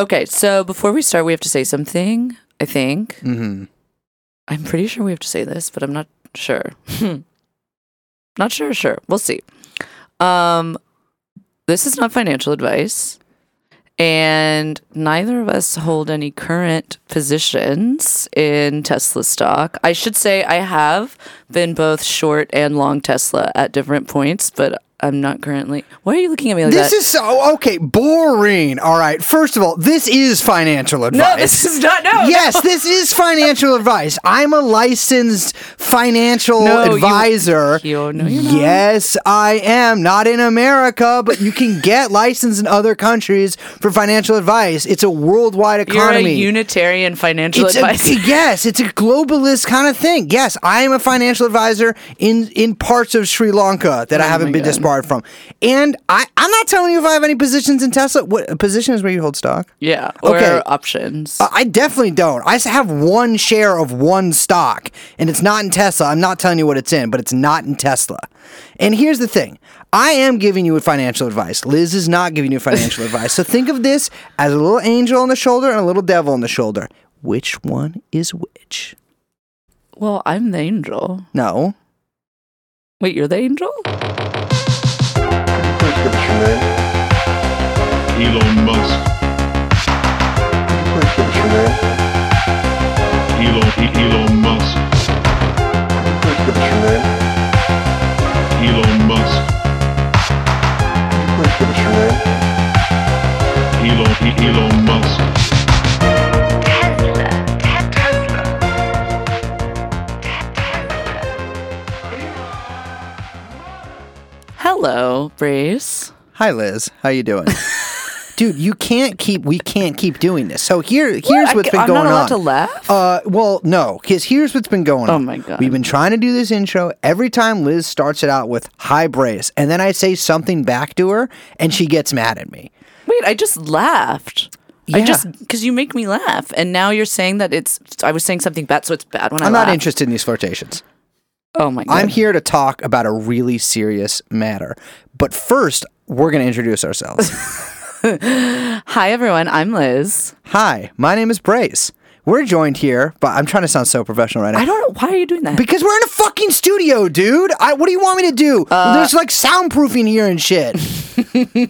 Okay, so before we start, we have to say something, I think. Mm-hmm. I'm pretty sure we have to say this, but I'm not sure. Not sure, sure. We'll see. This is not financial advice, and neither of us hold any current positions in Tesla stock. I should say I have been both short and long Tesla at different points, but I'm not currently. Why are you looking at me like this that? This is so, okay, boring. All right. First of all, this is financial advice. No, this is not. No. Yes, no. This is financial advice. I'm a licensed financial advisor. No, you're not. Yes, I am. Not in America, but you can get licensed in other countries for financial advice. It's a worldwide economy. You're a Unitarian financial advisor. Yes, it's a globalist kind of thing. Yes, I am a financial advisor in parts of Sri Lanka that I haven't been disbarred from. And I'm not telling you if I have any positions in Tesla. What position is where you hold stock? Yeah. Or okay. Options. I definitely don't. I have one share of one stock, and it's not in Tesla. I'm not telling you what it's in, but it's not in Tesla. And here's the thing. I am giving you financial advice. Liz is not giving you financial advice. So think of this as a little angel on the shoulder and a little devil on the shoulder. Which one is which? Well, I'm the angel. No. Wait, you're the angel? Elon Musk. Elon Musk. Elon Musk. Elon Musk. Hello, Brace. Hi, Liz. How you doing? Dude, we can't keep doing this. So here's what's been going on. I'm not allowed to laugh? Well, no, because here's what's been going on. Oh, my God. We've been trying to do this intro. Every time Liz starts it out with, hi, Brace, and then I say something back to her, and she gets mad at me. Wait, I just laughed. Yeah. Because you make me laugh, and now you're saying that I was saying something bad, so it's bad when I laugh. I'm not interested in these flirtations. Oh, my God. I'm here to talk about a really serious matter. But first, we're going to introduce ourselves. Hi, everyone. I'm Liz. Hi. My name is Brace. We're joined here, but I'm trying to sound so professional right now. I don't know. Why are you doing that? Because we're in a fucking studio, dude. What do you want me to do? There's like soundproofing here and shit.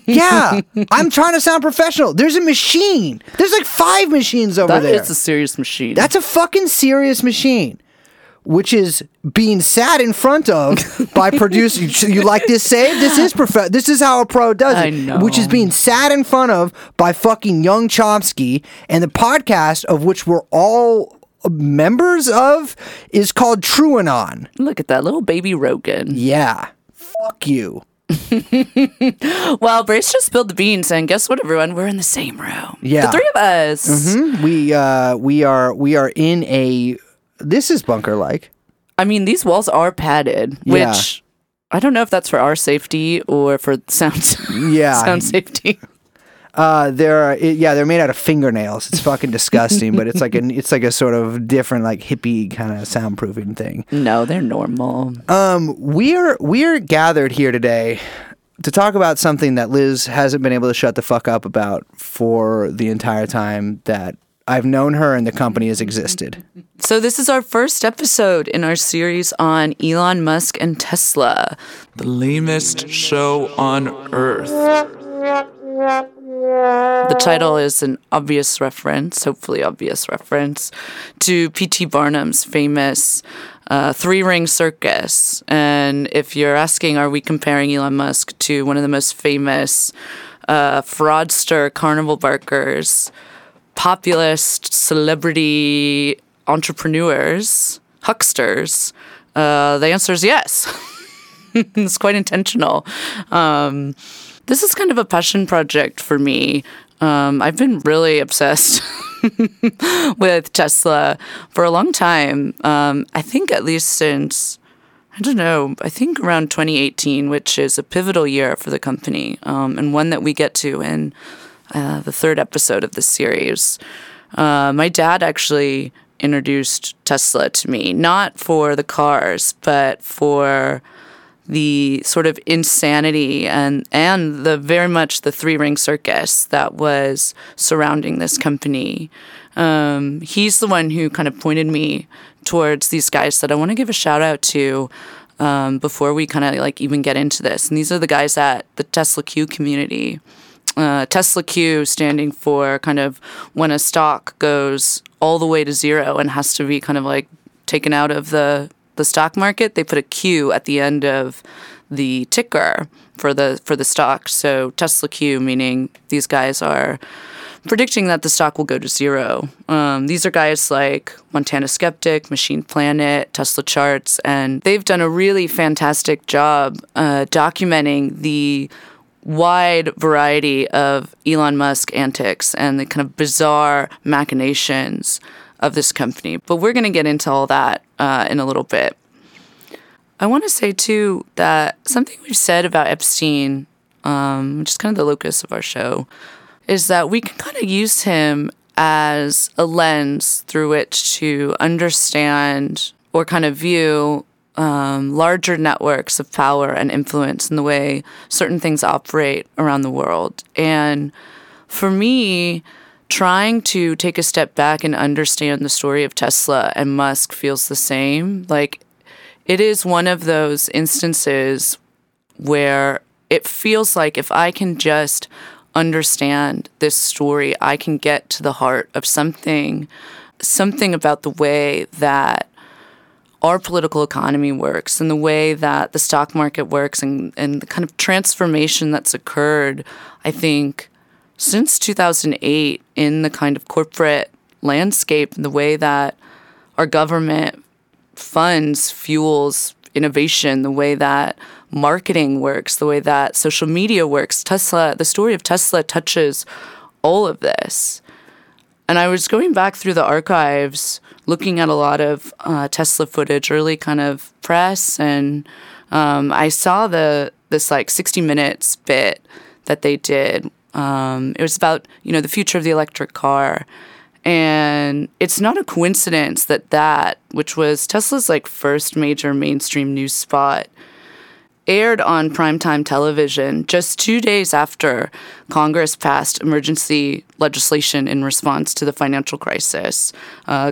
Yeah. I'm trying to sound professional. There's a machine. There's like 5 machines over there. That is a serious machine. That's a fucking serious machine. Which is being sat in front of by producers. You like this save? This is how a pro does it. I know. Which is being sat in front of by fucking Young Chomsky, and the podcast of which we're all members of is called Truanon. Look at that little baby Rogan. Yeah. Fuck you. Well, Brace just spilled the beans, and guess what, everyone? We're in the same room. Yeah. The 3 of us. Mm-hmm. We are in a... This is bunker-like. I mean, these walls are padded, which I don't know if that's for our safety or for sound, sound safety. They're made out of fingernails. It's fucking disgusting, but it's like a sort of different, like hippie kind of soundproofing thing. No, they're normal. We're gathered here today to talk about something that Liz hasn't been able to shut the fuck up about for the entire time that I've known her and the company has existed. So this is our first episode in our series on Elon Musk and Tesla. The lamest show on earth. The title is an obvious reference, hopefully obvious reference, to P.T. Barnum's famous three-ring circus. And if you're asking, are we comparing Elon Musk to one of the most famous fraudster carnival barkers, populist celebrity entrepreneurs, hucksters, the answer is yes. It's quite intentional. This is kind of a passion project for me. I've been really obsessed with Tesla for a long time. I think at least since, around 2018, which is a pivotal year for the company, and one that we get to in the 3rd episode of the series. My dad actually introduced Tesla to me, not for the cars, but for the sort of insanity and the very much the three-ring circus that was surrounding this company. He's the one who kind of pointed me towards these guys that I want to give a shout-out to before we kind of like even get into this. And these are the guys at the Tesla Q community. Tesla Q standing for kind of when a stock goes all the way to zero and has to be kind of like taken out of the stock market, they put a Q at the end of the ticker for the stock. So Tesla Q, meaning these guys are predicting that the stock will go to zero. These are guys like Montana Skeptic, Machine Planet, Tesla Charts, and they've done a really fantastic job documenting the wide variety of Elon Musk antics and the kind of bizarre machinations of this company. But we're going to get into all that in a little bit. I want to say, too, that something we've said about Epstein, which is kind of the locus of our show, is that we can kind of use him as a lens through which to understand or kind of view larger networks of power and influence in the way certain things operate around the world. And for me, trying to take a step back and understand the story of Tesla and Musk feels the same. Like, it is one of those instances where it feels like if I can just understand this story, I can get to the heart of something about the way that our political economy works and the way that the stock market works and the kind of transformation that's occurred, I think, since 2008 in the kind of corporate landscape, the way that our government funds, fuels innovation, the way that marketing works, the way that social media works. Tesla, the story of Tesla touches all of this. And I was going back through the archives, looking at a lot of Tesla footage, early kind of press, and I saw this like 60 Minutes bit that they did. It was about, the future of the electric car. And it's not a coincidence that, which was Tesla's like first major mainstream news spot, aired on primetime television just 2 days after Congress passed emergency legislation in response to the financial crisis.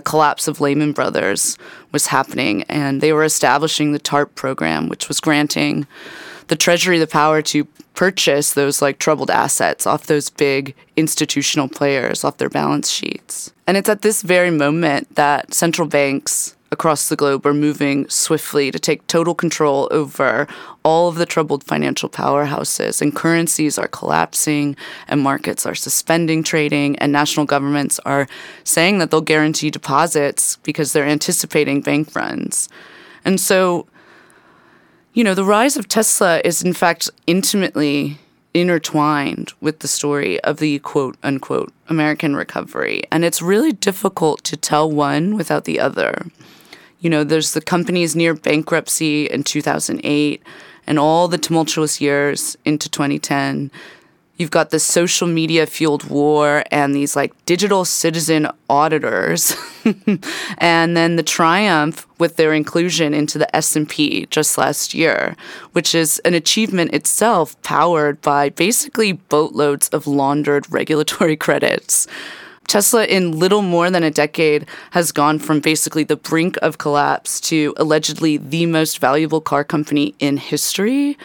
Collapse of Lehman Brothers was happening, and they were establishing the TARP program, which was granting the Treasury the power to purchase those like troubled assets off those big institutional players, off their balance sheets. And it's at this very moment that central banks across the globe are moving swiftly to take total control over all of the troubled financial powerhouses, and currencies are collapsing, and markets are suspending trading, and national governments are saying that they'll guarantee deposits because they're anticipating bank runs. And so, the rise of Tesla is, in fact, intimately intertwined with the story of the quote-unquote American recovery. And it's really difficult to tell one without the other. There's the company's near bankruptcy in 2008 and all the tumultuous years into 2010. You've got the social media-fueled war and these, like, digital citizen auditors. And then the triumph with their inclusion into the S&P just last year, which is an achievement itself powered by basically boatloads of laundered regulatory credits. Tesla, in little more than a decade, has gone from basically the brink of collapse to allegedly the most valuable car company in history,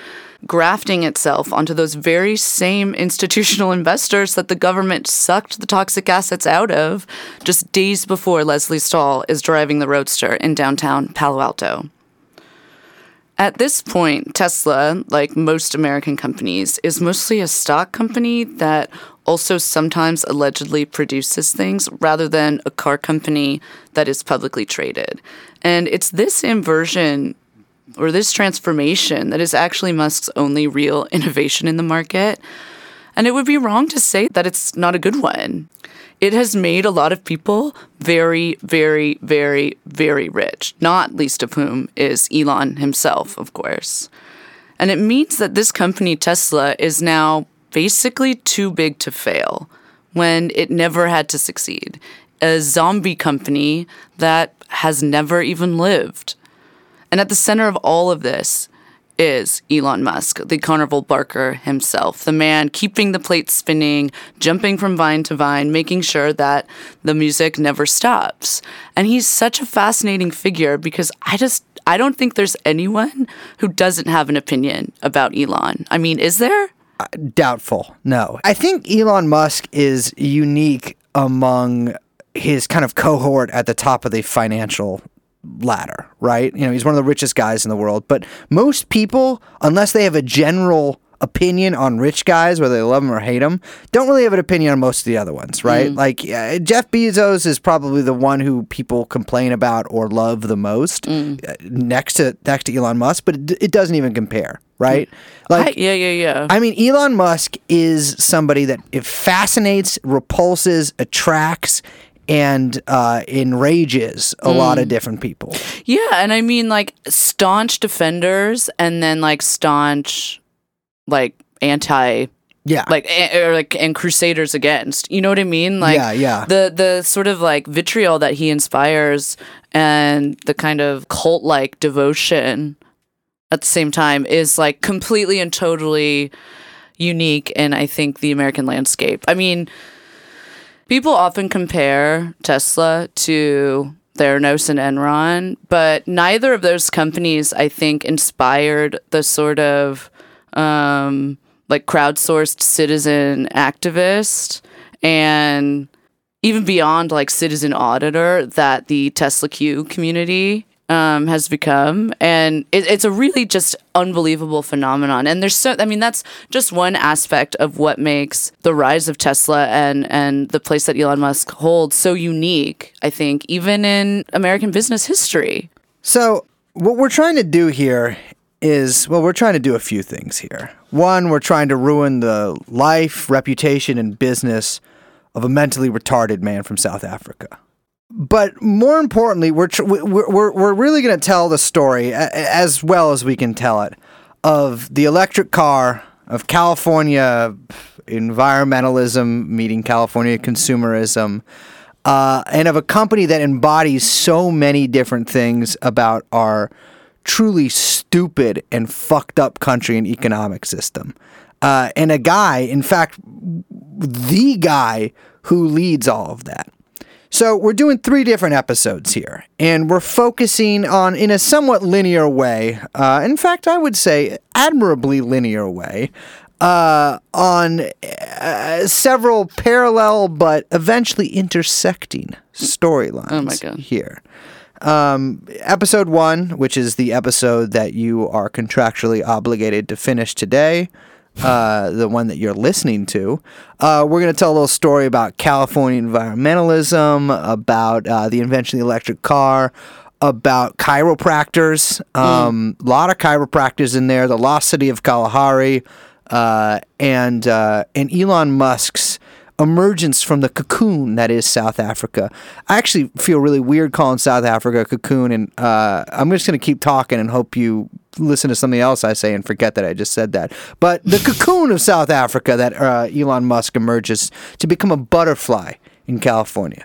grafting itself onto those very same institutional investors that the government sucked the toxic assets out of just days before Leslie Stahl is driving the Roadster in downtown Palo Alto. At this point, Tesla, like most American companies, is mostly a stock company that also sometimes allegedly produces things rather than a car company that is publicly traded. And it's this inversion or this transformation that is actually Musk's only real innovation in the market. And it would be wrong to say that it's not a good one. It has made a lot of people very, very, very, very rich, not least of whom is Elon himself, of course. And it means that this company, Tesla, is now basically too big to fail when it never had to succeed. A zombie company that has never even lived. And at the center of all of this is Elon Musk, the carnival barker himself, the man keeping the plates spinning, jumping from vine to vine, making sure that the music never stops. And he's such a fascinating figure because I don't think there's anyone who doesn't have an opinion about Elon. I mean, is there? Doubtful. No. I think Elon Musk is unique among his kind of cohort at the top of the financial ladder, right? You know, he's one of the richest guys in the world, but most people, unless they have a general opinion on rich guys, whether they love them or hate them, don't really have an opinion on most of the other ones, right? Mm-hmm. Like Jeff Bezos is probably the one who people complain about or love the most, next to Elon Musk, but it doesn't even compare, right? Like, yeah. I mean, Elon Musk is somebody that it fascinates, repulses, attracts, and enrages a lot of different people. Yeah, and I mean, like, staunch defenders and then, like, staunch, like, anti... Yeah. Like, and crusaders against. You know what I mean? Like, yeah. The sort of, like, vitriol that he inspires and the kind of cult-like devotion at the same time is, like, completely and totally unique in, I think, the American landscape. I mean... People often compare Tesla to Theranos and Enron, but neither of those companies, I think, inspired the sort of like crowdsourced citizen activist and even beyond like citizen auditor that the Tesla Q community has become. And it's a really just unbelievable phenomenon. And that's just one aspect of what makes the rise of Tesla and the place that Elon Musk holds so unique, I think, even in American business history. So what we're trying to do here is, well, we're trying to do a few things here. One, we're trying to ruin the life, reputation, and business of a mentally retarded man from South Africa. But more importantly, we're really going to tell the story as well as we can tell it of the electric car, of California environmentalism meeting California consumerism, and of a company that embodies so many different things about our truly stupid and fucked up country and economic system. And a guy, in fact, the guy who leads all of that. So we're doing 3 different episodes here, and we're focusing on, in a somewhat linear way, in fact, I would say admirably linear way, on several parallel but eventually intersecting storylines here. Episode 1, which is the episode that you are contractually obligated to finish today, the one that you're listening to, we're going to tell a little story about California environmentalism, about the invention of the electric car, about chiropractors, a lot of chiropractors in there, the lost city of Kalahari, and Elon Musk's emergence from the cocoon that is South Africa. I actually feel really weird calling South Africa a cocoon, and I'm just going to keep talking and hope you listen to something else I say and forget that I just said that. But the cocoon of South Africa that Elon Musk emerges to become a butterfly in California.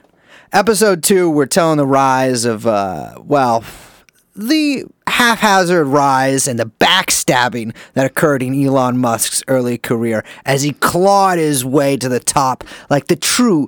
Episode 2, we're telling the rise of, the haphazard rise and the backstabbing that occurred in Elon Musk's early career as he clawed his way to the top like the true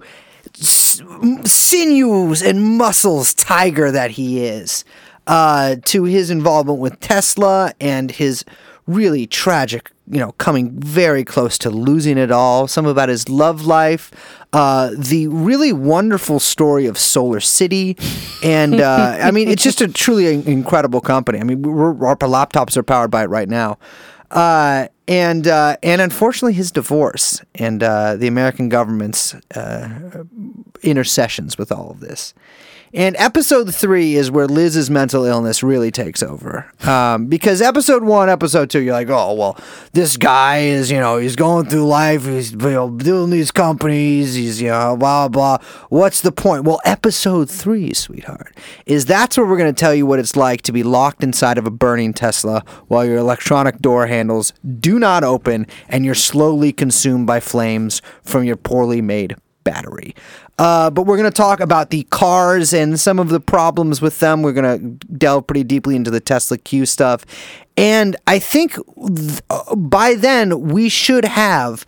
sinews and muscles tiger that he is. To his involvement with Tesla and his really tragic, coming very close to losing it all, some about his love life, the really wonderful story of Solar City, and I mean, it's just a truly incredible company. I mean, our laptops are powered by it right now. And unfortunately, his divorce and the American government's intercessions with all of this. And episode 3 is where Liz's mental illness really takes over. Because episode 1, episode 2, you're like, oh, well, this guy is, he's going through life, he's doing these companies, he's, blah, blah. What's the point? Well, episode 3, sweetheart, that's where we're going to tell you what it's like to be locked inside of a burning Tesla while your electronic door handles do not open and you're slowly consumed by flames from your poorly made battery. But we're going to talk about the cars and some of the problems with them. We're going to delve pretty deeply into the Tesla Q stuff. And I think by then we should have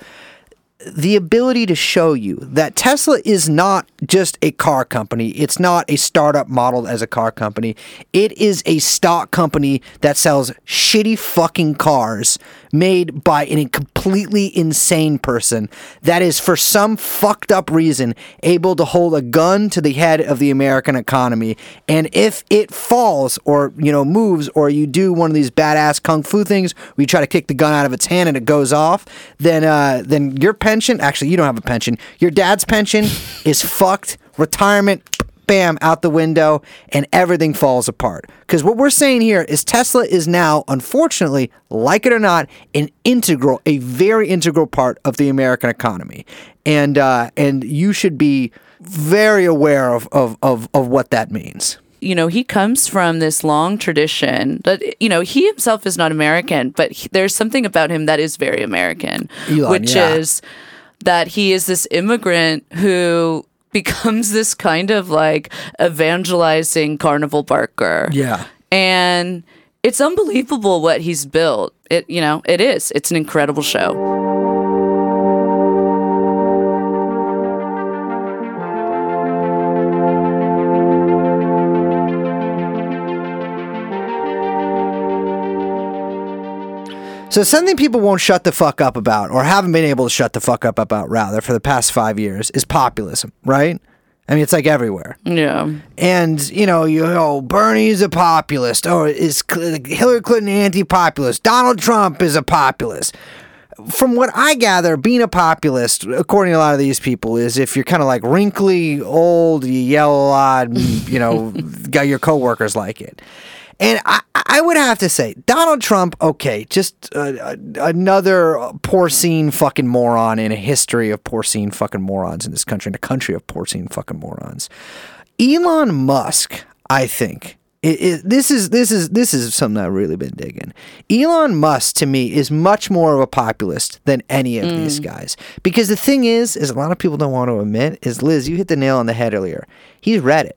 the ability to show you that Tesla is not just a car company. It's not a startup modeled as a car company. It is a stock company that sells shitty fucking cars made by a completely insane person that is, for some fucked up reason, able to hold a gun to the head of the American economy. And if it falls or, you know, moves, or you do one of these badass kung fu things where you try to kick the gun out of its hand and it goes off, then your pension, actually you don't have a pension, your dad's pension is fucked, retirement, bam, out the window, and everything falls apart. Because what we're saying here is Tesla is now, unfortunately, like it or not, a very integral part of the American economy. And you should be very aware of what that means. You know, he comes from this long tradition that, you know, he himself is not American, but there's something about him that is very American, Elon, which is that he is this immigrant who becomes this kind of like evangelizing carnival barker. Yeah. And it's unbelievable what he's built. It's an incredible show. So something people won't shut the fuck up about, or haven't been able to shut the fuck up about, rather, for the past 5 years, is populism, right? I mean, it's like everywhere. Yeah. And, Bernie's a populist, or is Hillary Clinton anti-populist? Donald Trump is a populist. From what I gather, being a populist, according to a lot of these people, is if you're kind of like wrinkly, old, you yell a lot, got your coworkers like it. And I would have to say, Donald Trump, okay, just another porcine fucking moron in a history of porcine fucking morons in this country, in a country of porcine fucking morons. Elon Musk, I think, this is something I've really been digging. Elon Musk, to me, is much more of a populist than any of these guys. Because the thing is a lot of people don't want to admit, is, Liz, you hit the nail on the head earlier. He's Reddit.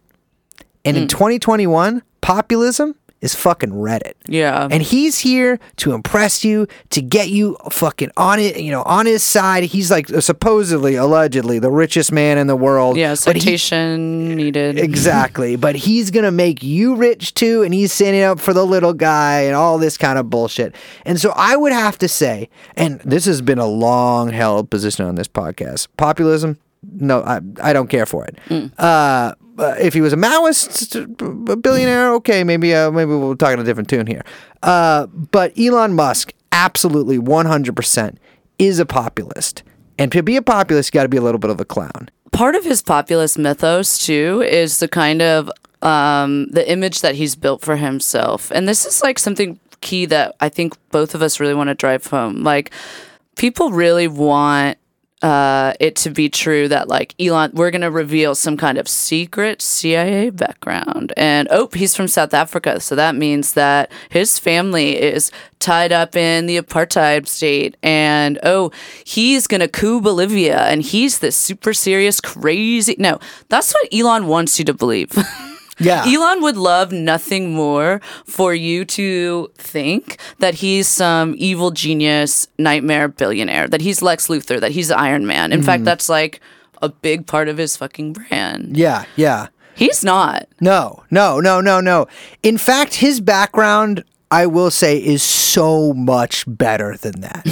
And in 2021, populism is fucking Reddit. Yeah. And he's here to impress you, to get you fucking on it, on his side. He's like allegedly the richest man in the world. Yeah, citation needed. Exactly. But he's going to make you rich too, and he's standing up for the little guy and all this kind of bullshit. And so I would have to say, and this has been a long held position on this podcast, populism, no, I don't care for it. If he was a Maoist, a billionaire, okay, maybe we'll talk in a different tune here. But Elon Musk, absolutely 100%, is a populist. And to be a populist, you got to be a little bit of a clown. Part of his populist mythos, too, is the kind of the image that he's built for himself. And this is like something key that I think both of us really want to drive home. Like, people really want it to be true that, like, Elon, we're going to reveal some kind of secret CIA background. And, he's from South Africa. So that means that his family is tied up in the apartheid state. And, he's going to coup Bolivia. And he's this super serious, crazy. No, that's what Elon wants you to believe. Yeah. Elon would love nothing more for you to think that he's some evil genius nightmare billionaire, that he's Lex Luthor, that he's Iron Man. In fact, that's like a big part of his fucking brand. Yeah, yeah. He's not. No. In fact, his background, I will say, is so much better than that.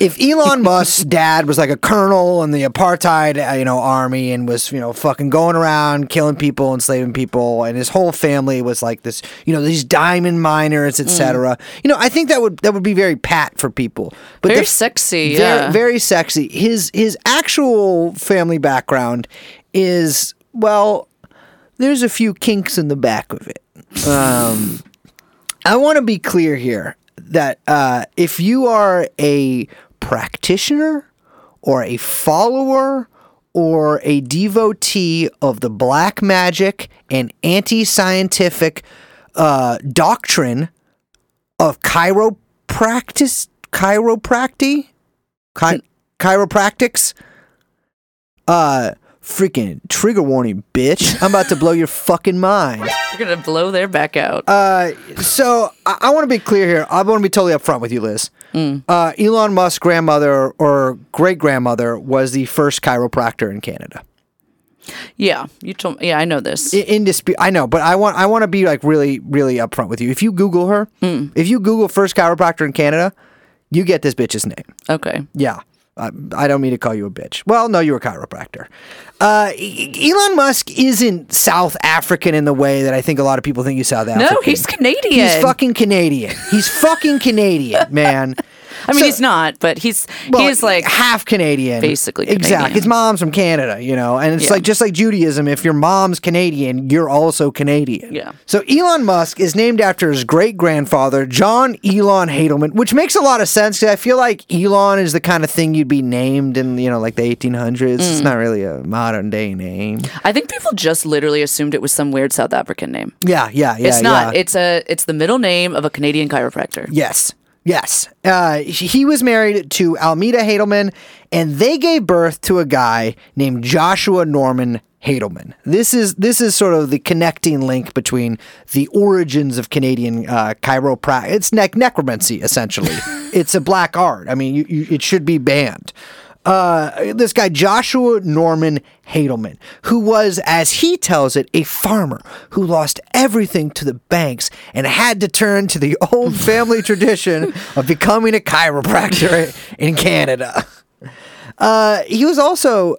If Elon Musk's dad was like a colonel in the apartheid, army, and was, fucking going around killing people, enslaving people, and his whole family was like this, these diamond miners, etc. I think that would be very pat for people. But very sexy, yeah. Very sexy. His actual family background is, well, there's a few kinks in the back of it. I want to be clear here that if you are a practitioner or a follower or a devotee of the black magic and anti-scientific doctrine of chiropractics, Freaking trigger warning, bitch. I'm about to blow your fucking mind. You're going to blow their back out. So I want to be clear here. I want to be totally upfront with you, Liz. Elon Musk's grandmother or great-grandmother was the first chiropractor in Canada. Yeah, you told me. Yeah, I know this. I know, but I want to be like really, really upfront with you. If you Google her, if you Google first chiropractor in Canada, you get this bitch's name. Okay. Yeah. I don't mean to call you a bitch. Well, no, you're a chiropractor. Elon Musk isn't South African in the way that I think a lot of people think he's South African. No, he's Canadian. He's fucking Canadian. He's fucking Canadian, man. I mean, he's not, but he's like half Canadian. Basically Canadian. Exactly. His mom's from Canada, you know, and it's like just like Judaism, if your mom's Canadian, you're also Canadian. Yeah. So Elon Musk is named after his great-grandfather, John Elon Haldeman, which makes a lot of sense because I feel like Elon is the kind of thing you'd be named in, you know, like the 1800s. It's not really a modern-day name. I think people just literally assumed it was some weird South African name. Yeah. It's not. Yeah. It's the middle name of a Canadian chiropractor. Yes. He was married to Almeda Haldeman, and they gave birth to a guy named Joshua Norman Haldeman. This is sort of the connecting link between the origins of Canadian chiropractic. It's necromancy, essentially. It's a black art. I mean, it should be banned. This guy, Joshua Norman Haldeman, who was, as he tells it, a farmer who lost everything to the banks and had to turn to the old family tradition of becoming a chiropractor in Canada. He was also,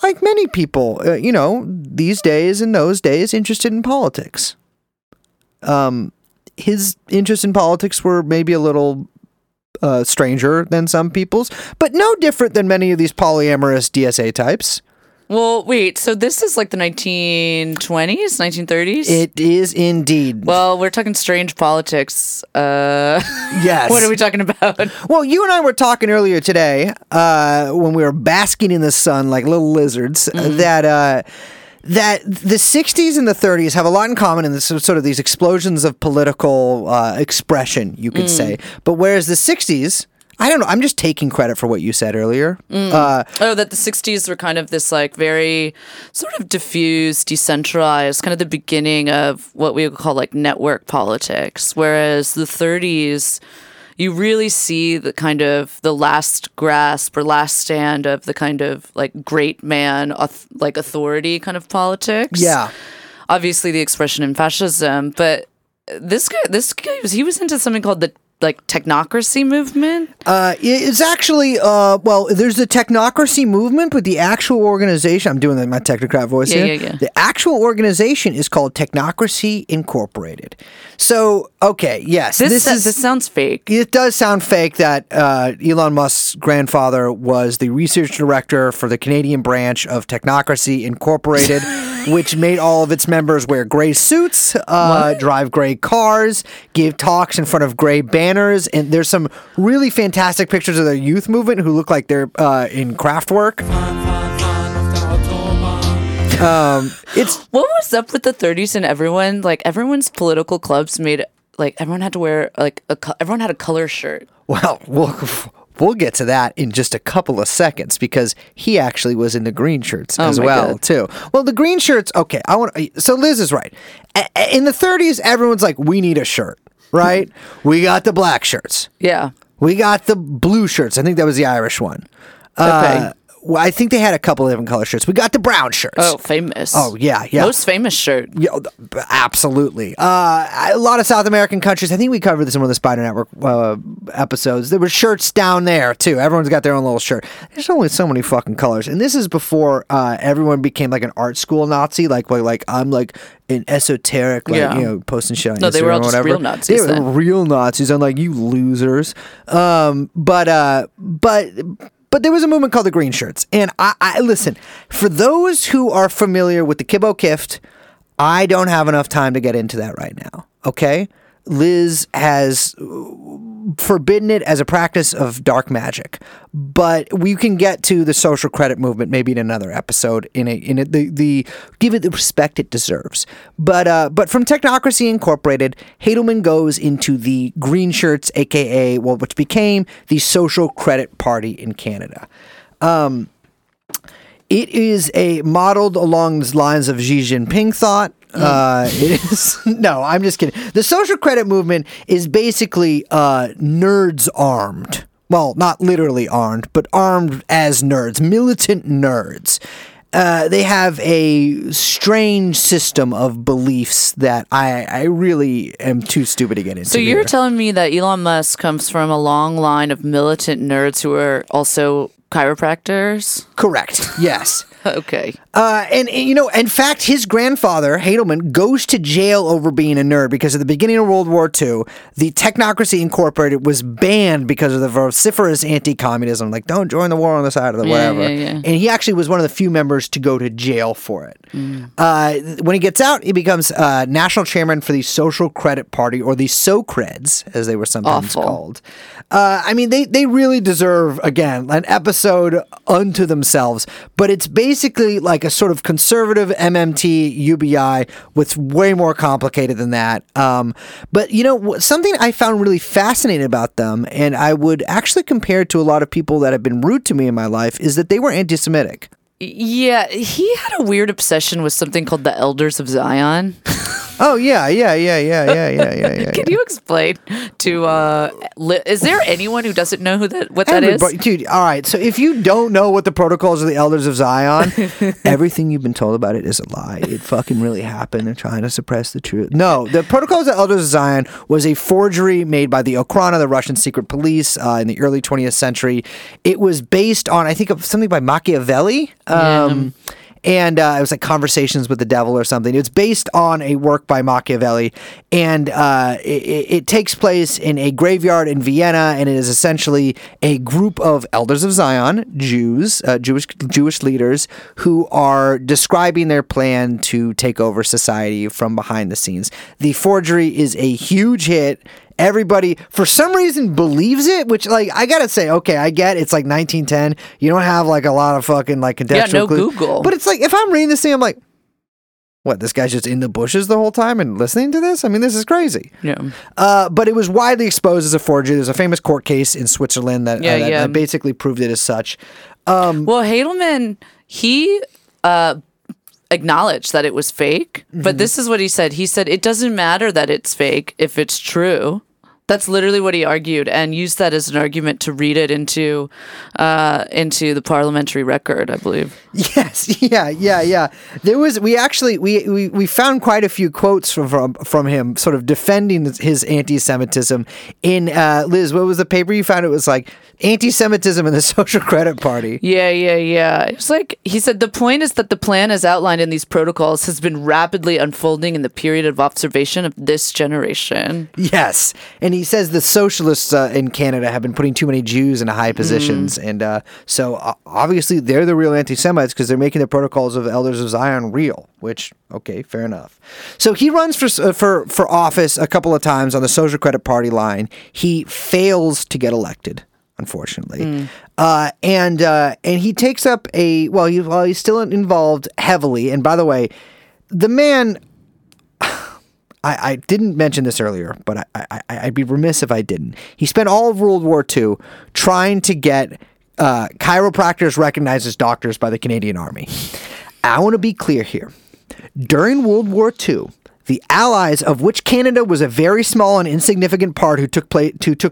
like many people, you know, these days and those days, interested in politics. His interests in politics were maybe a little stranger than some people's, but no different than many of these polyamorous DSA types. Well, wait, so this is like the 1920s, 1930s? It is indeed. Well, we're talking strange politics. Yes. What are we talking about? Well, you and I were talking earlier today when we were basking in the sun like little lizards that the 60s and the 30s have a lot in common in this, sort of these explosions of political expression, you could say. But whereas the 60s, I don't know, I'm just taking credit for what you said earlier. That the 60s were kind of this like very sort of diffuse, decentralized, kind of the beginning of what we would call like network politics. Whereas the 30s, you really see the kind of the last grasp or last stand of the kind of like great man, like authority kind of politics. Yeah. Obviously the expression in fascism, but this guy, he was into something called the like technocracy movement? It's actually, there's the technocracy movement, but the actual organization, I'm doing my technocrat voice here. Yeah. The actual organization is called Technocracy Incorporated. So, okay, yes. This sounds fake. It does sound fake that Elon Musk's grandfather was the research director for the Canadian branch of Technocracy Incorporated, which made all of its members wear gray suits, drive gray cars, give talks in front of gray bands, and there's some really fantastic pictures of their youth movement who look like they're in Kraftwerk. What was up with the 30s and everyone? Like everyone's political clubs made like everyone had to wear like everyone had a color shirt. Well, we'll get to that in just a couple of seconds because he actually was in the green shirts as well too. Well, the green shirts. Okay, so Liz is right. In the 30s, everyone's like, we need a shirt. Right? We got the black shirts. Yeah. We got the blue shirts. I think that was the Irish one. Okay. I think they had a couple of different color shirts. We got the brown shirts. Oh, famous. Oh, yeah. Most famous shirt. Yeah, absolutely. A lot of South American countries, I think we covered this in one of the Spider Network episodes. There were shirts down there, too. Everyone's got their own little shirt. There's only so many fucking colors. And this is before everyone became like an art school Nazi. Like I'm like an esoteric, like, you know, posting shit on Instagram or whatever. No, they were all just real Nazis. They were real Nazis. I'm like, you losers. But there was a movement called the Green Shirts. And I listen, for those who are familiar with the Kibbo Kift, I don't have enough time to get into that right now, okay? Liz has forbidden it as a practice of dark magic. But we can get to the social credit movement maybe in another episode, give it the respect it deserves. But from Technocracy Incorporated, Haldeman goes into the Green Shirts, a.k.a. which became the Social Credit Party in Canada. It is a modeled along the lines of Xi Jinping thought. It is. No, I'm just kidding. The social credit movement is basically nerds armed. Well, not literally armed, but armed as nerds, militant nerds. They have a strange system of beliefs that I really am too stupid to get into. So you're telling me that Elon Musk comes from a long line of militant nerds who are also chiropractors? Correct. Yes. Okay. And, you know, in fact, his grandfather, Haldeman, goes to jail over being a nerd because at the beginning of World War II, the Technocracy Incorporated was banned because of the vociferous anti-communism. Like, don't join the war on the side of the whatever. Yeah. And he actually was one of the few members to go to jail for it. When he gets out, he becomes national chairman for the Social Credit Party, or the SOCREDs, as they were sometimes called. I mean, they really deserve, again, an episode unto themselves, but it's basically like a sort of conservative MMT UBI with way more complicated than that. But, you know, something I found really fascinating about them, and I would actually compare to a lot of people that have been rude to me in my life, is that they were anti-Semitic. Yeah, he had a weird obsession with something called the Elders of Zion. Oh yeah. Can you explain to is there anyone who doesn't know what that is? Dude, all right. So if you don't know what the Protocols of the Elders of Zion, everything you've been told about it is a lie. It fucking really happened. They're trying to suppress the truth. No, the Protocols of the Elders of Zion was a forgery made by the Okhrana, the Russian secret police, in the early 20th century. It was based on, I think, something by Machiavelli. And it was like Conversations with the Devil or something. It's based on a work by Machiavelli, and it takes place in a graveyard in Vienna, and it is essentially a group of Elders of Zion, Jews, Jewish leaders, who are describing their plan to take over society from behind the scenes. The forgery is a huge hit. Everybody, for some reason, believes it, which, like, I gotta say, okay, I get it's like 1910. You don't have like a lot of fucking like contextual clues. Google. But it's like, if I'm reading this thing, I'm like, what, this guy's just in the bushes the whole time and listening to this? I mean, this is crazy. Yeah. But it was widely exposed as a forgery. There's a famous court case in Switzerland that basically proved it as such. Well, Haldeman, he acknowledged that it was fake, but this is what he said. He said, it doesn't matter that it's fake if it's true. That's literally what he argued, and used that as an argument to read it into the parliamentary record, I believe. Yes, yeah. There was we found quite a few quotes from him, sort of defending his anti-Semitism. In Liz, what was the paper you found? It was like anti-Semitism in the Social Credit Party. Yeah. It was like he said, the point is that the plan as outlined in these protocols has been rapidly unfolding in the period of observation of this generation. Yes, and he says the socialists in Canada have been putting too many Jews in high positions. And so obviously they're the real anti-Semites because they're making the Protocols of Elders of Zion real, which, okay, fair enough. So he runs for office a couple of times on the Social Credit Party line. He fails to get elected, unfortunately. And he takes up he's still involved heavily. And by the way, the man... I didn't mention this earlier, but I'd be remiss if I didn't. He spent all of World War II trying to get chiropractors recognized as doctors by the Canadian Army. I want to be clear here. During World War II, the Allies, of which Canada was a very small and insignificant part, who took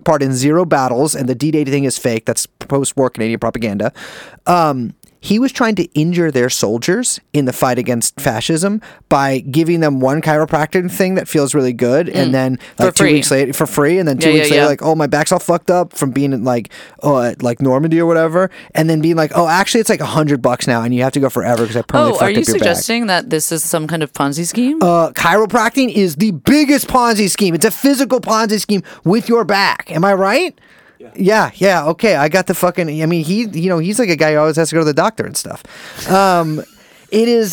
part in zero battles, and the D-Day thing is fake. That's post-war Canadian propaganda. He was trying to injure their soldiers in the fight against fascism by giving them one chiropractic thing that feels really good, and then like 2 weeks later for free, and then two weeks later, like, oh, my back's all fucked up from being in like Normandy or whatever, and then being like, oh, actually it's like $100 now, and you have to go forever because I permanently fucked up your back. Oh, are you suggesting that this is some kind of Ponzi scheme? Chiropractic is the biggest Ponzi scheme. It's a physical Ponzi scheme with your back. Am I right? Yeah. Okay, I got the fucking. I mean, he's like a guy who always has to go to the doctor and stuff. It is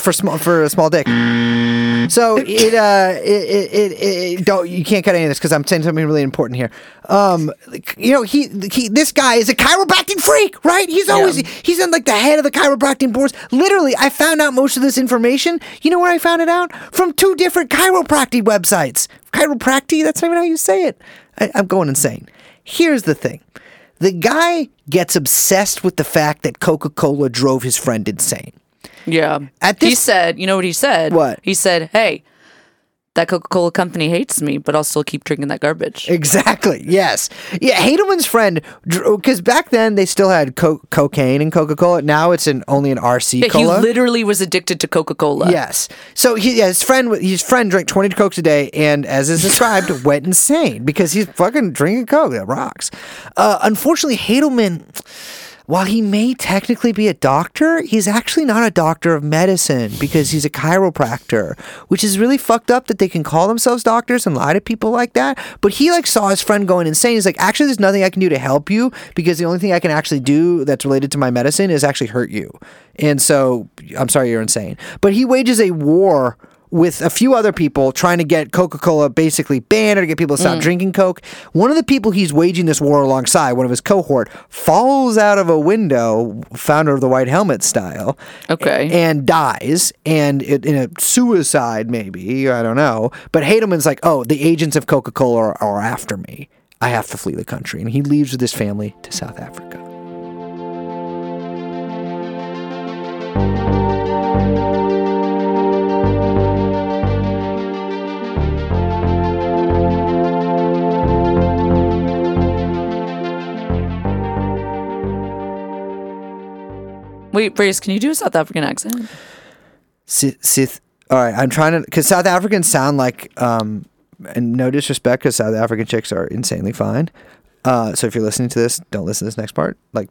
for a small dick. So you can't cut any of this because I'm saying something really important here. This guy is a chiropractic freak, right? He's in like the head of the chiropractic boards. Literally, I found out most of this information. You know where I found it out? From two different chiropractic websites. Chiropractic, that's not even how you say it. I'm going insane. Here's the thing. The guy gets obsessed with the fact that Coca-Cola drove his friend insane. Yeah. He said, you know what he said? What? He said, hey, that Coca-Cola company hates me, but I'll still keep drinking that garbage. Exactly. Yes. Yeah. Haldeman's friend, because back then they still had cocaine and Coca-Cola. Now it's only an RC cola. He literally was addicted to Coca-Cola. Yes. So his friend drank 20 Cokes a day, and as is described, went insane because he's fucking drinking Coke. That rocks. Unfortunately, Haldeman, while he may technically be a doctor, he's actually not a doctor of medicine because he's a chiropractor, which is really fucked up that they can call themselves doctors and lie to people like that. But he saw his friend going insane. He's like, actually, there's nothing I can do to help you because the only thing I can actually do that's related to my medicine is actually hurt you. And so I'm sorry, you're insane. But he wages a war with a few other people trying to get Coca-Cola basically banned or to get people to stop drinking Coke. One of the people he's waging this war alongside, one of his cohort, falls out of a window, founder of the White Helmet style, and dies, and in a suicide maybe, I don't know. But Haldeman's like, oh, the agents of Coca-Cola are after me. I have to flee the country. And he leaves with his family to South Africa. Wait, Brace, can you do a South African accent? All right, I'm trying to, because South Africans sound like, and no disrespect, because South African chicks are insanely fine. So if you're listening to this, don't listen to this next part. Like,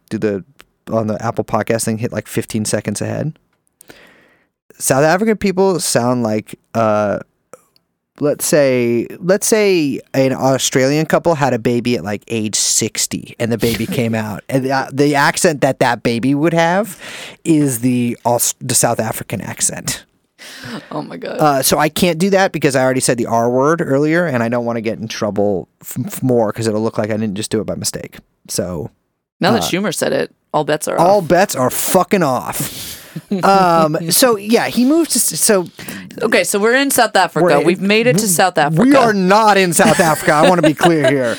on the Apple Podcast thing, hit like 15 seconds ahead. South African people sound like, let's say an Australian couple had a baby at like age 60 and the baby came out, and the accent that baby would have is the South African accent. Oh my God. So I can't do that because I already said the R word earlier, and I don't want to get in trouble more because it'll look like I didn't just do it by mistake. So now that Schumer said it, all bets are off. All bets are fucking off. So yeah, he moved to, so okay, so we're in South Africa. We've made it to South Africa. We are not in South Africa. I want to be clear here.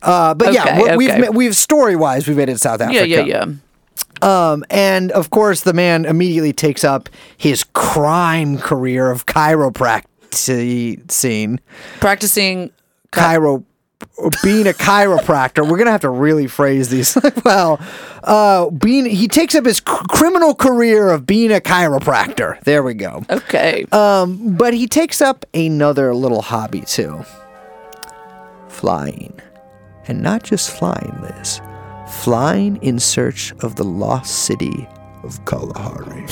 But we've story-wise we've made it to South Africa. Yeah. And of course the man immediately takes up his crime career of being a chiropractor. We're going to have to really phrase these. He takes up his criminal career of being a chiropractor. There we go. Okay. But he takes up another little hobby too. Flying. And not just flying, Liz. Flying in search of the lost city of Kalahari.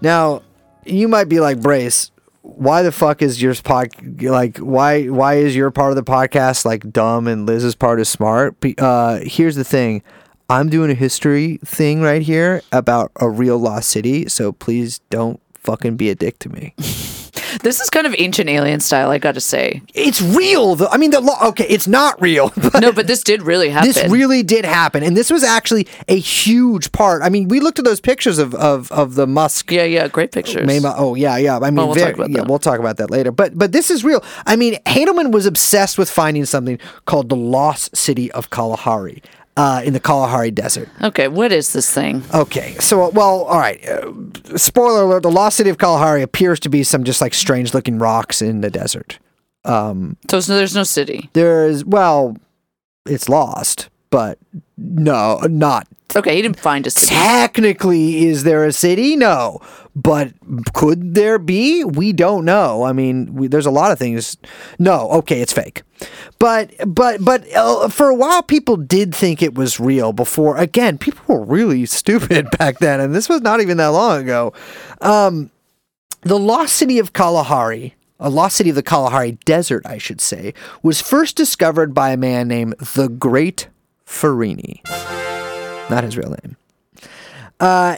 Now, you might be like, Brace, why the fuck is yours why is your part of the podcast like dumb and Liz's part is smart? Here's the thing. I'm doing a history thing right here about a real lost city, so please don't fucking be a dick to me. This is kind of Ancient Alien style, I gotta say. It's real, though. I mean, it's not real. But this did really happen. This really did happen, and this was actually a huge part. I mean, we looked at those pictures of the Musk. Yeah, great pictures. I mean, well, we'll talk about that later. But this is real. I mean, Haldeman was obsessed with finding something called the lost city of Kalahari. In the Kalahari Desert. Okay, what is this thing? Okay, so, all right. Spoiler alert, the lost city of Kalahari appears to be some just, like, strange-looking rocks in the desert. So there's no city? It's lost, but no, not. Okay, he didn't find a city. Technically, is there a city? No. But could there be? We don't know. I mean, there's a lot of things. No, okay, it's fake. But for a while, people did think it was real before. Again, people were really stupid back then, and this was not even that long ago. The lost city of Kalahari, a lost city of the Kalahari Desert, I should say, was first discovered by a man named the Great Farini. Not his real name.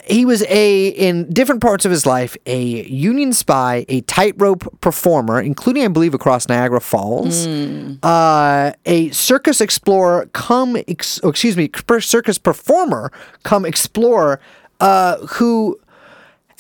He was in different parts of his life, a Union spy, a tightrope performer, including, I believe, across Niagara Falls, a circus explorer, circus performer, come explorer, who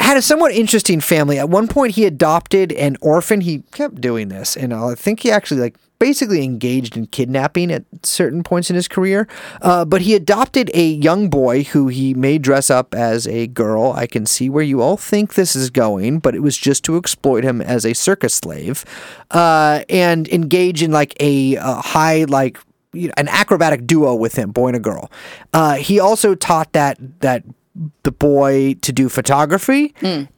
had a somewhat interesting family. At one point, he adopted an orphan. He kept doing this, and I think he actually basically engaged in kidnapping at certain points in his career, but he adopted a young boy who he may dress up as a girl. I can see where you all think this is going, but it was just to exploit him as a circus slave, and engage in like a high, like, you know, an acrobatic duo with him, boy and a girl. He also taught that the boy to do photography,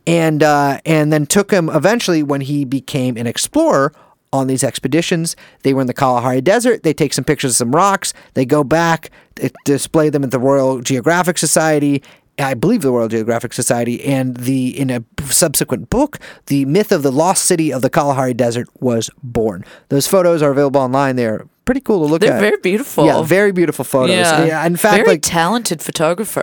and then took him eventually when he became an explorer on these expeditions. They were in the Kalahari Desert. They take some pictures of some rocks. They go back, display them at the Royal Geographic Society. I believe the Royal Geographic Society, and in a subsequent book, the myth of the lost city of the Kalahari Desert was born. Those photos are available online. They're pretty cool to look at. They're very beautiful. Yeah, very beautiful photos. Yeah, in fact, very talented photographer.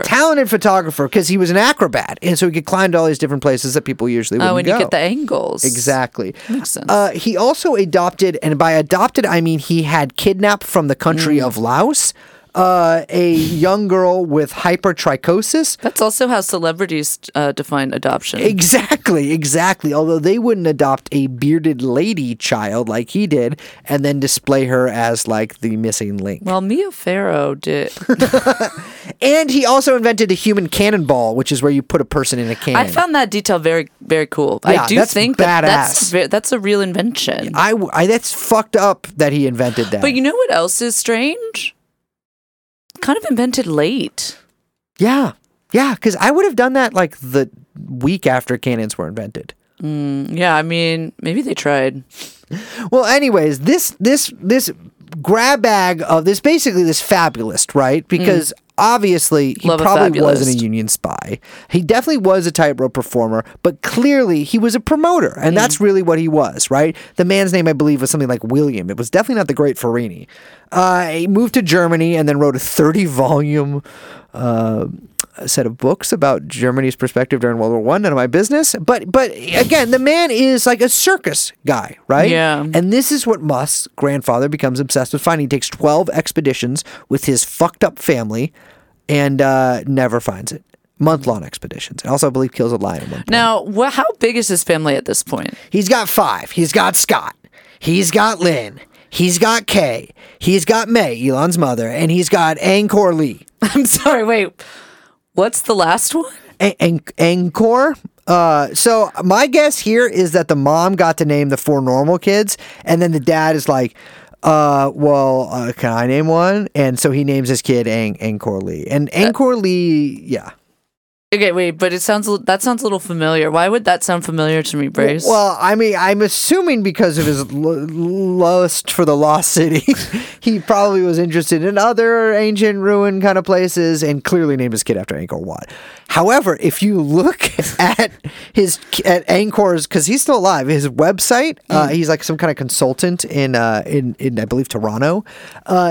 Because he was an acrobat, and so he could climb to all these different places that people usually wouldn't go. Oh, and you get the angles. Exactly. Makes sense. He also adopted, and by adopted I mean he had kidnapped from the country of Laos, a young girl with hypertrichosis. That's also how celebrities define adoption. Exactly. Although they wouldn't adopt a bearded lady child like he did and then display her as like the missing link. Well, Mia Farrow did. And he also invented the human cannonball, which is where you put a person in a cannon. I found that detail very, very cool. Yeah, I do think that's a real invention. I that's fucked up that he invented that. But you know what else is strange? Kind of invented late. Yeah, because I would have done that like the week after cannons were invented. Yeah, I mean, maybe they tried. Well, anyways, this grab bag of this, basically this fabulist, right? Because obviously he probably wasn't a union spy. He definitely was a tightrope performer, but clearly he was a promoter, and that's really what he was, right? The man's name, I believe, was something like William. It was definitely not the Great Farini. He moved to Germany and then wrote a 30-volume set of books about Germany's perspective during World War One. None of my business. But again, the man is like a circus guy, right? Yeah. And this is what Musk's grandfather becomes obsessed with finding. He takes 12 expeditions with his fucked up family and never finds it. Month-long expeditions. Also, I believe kills a lion at one point. Now, how big is his family at this point? He's got 5. He's got Scott. He's got Lynn. He's got Kay. He's got May, Elon's mother. And he's got Angkor Lee. I'm sorry, wait. What's the last one? Angkor. So my guess here is that the mom got to name the 4 normal kids, and then the dad is like, well, can I name one? And so he names his kid Angkor Lee. And Angkor Lee, yeah. Okay, wait, but that sounds a little familiar. Why would that sound familiar to me, Brace? Well, I mean, I'm assuming because of his lust for the lost city, he probably was interested in other ancient ruin kind of places and clearly named his kid after Angkor Wat. However, if you look at Angkor's, because he's still alive, his website, he's like some kind of consultant in I believe Toronto.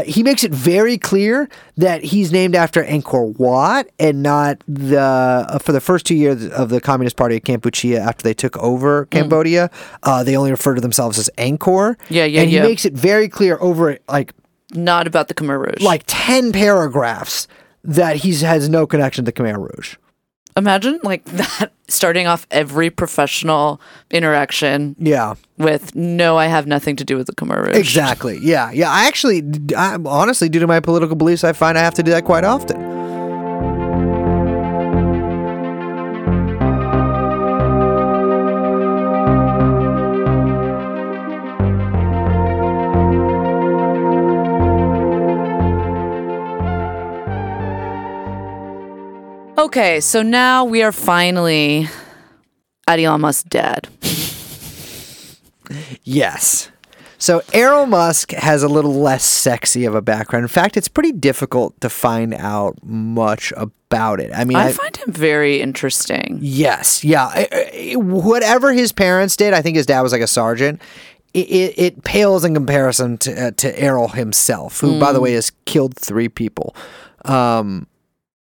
He makes it very clear that he's named after Angkor Wat and not for the first 2 years of the Communist Party of Kampuchea after they took over Cambodia, they only refer to themselves as Angkor. And he makes it very clear over, like... Not about the Khmer Rouge. Like 10 paragraphs that he has no connection to the Khmer Rouge. Imagine, like, that starting off every professional interaction with, no, I have nothing to do with the Khmer Rouge. Exactly, yeah. Yeah, I actually, honestly, due to my political beliefs, I find I have to do that quite often. Okay, so now we are finally at Elon Musk dead. Yes. So Errol Musk has a little less sexy of a background. In fact, it's pretty difficult to find out much about it. I mean, I find him very interesting. Yes, yeah. Whatever his parents did, I think his dad was like a sergeant. It pales in comparison to Errol himself, who, by the way, has killed 3 people.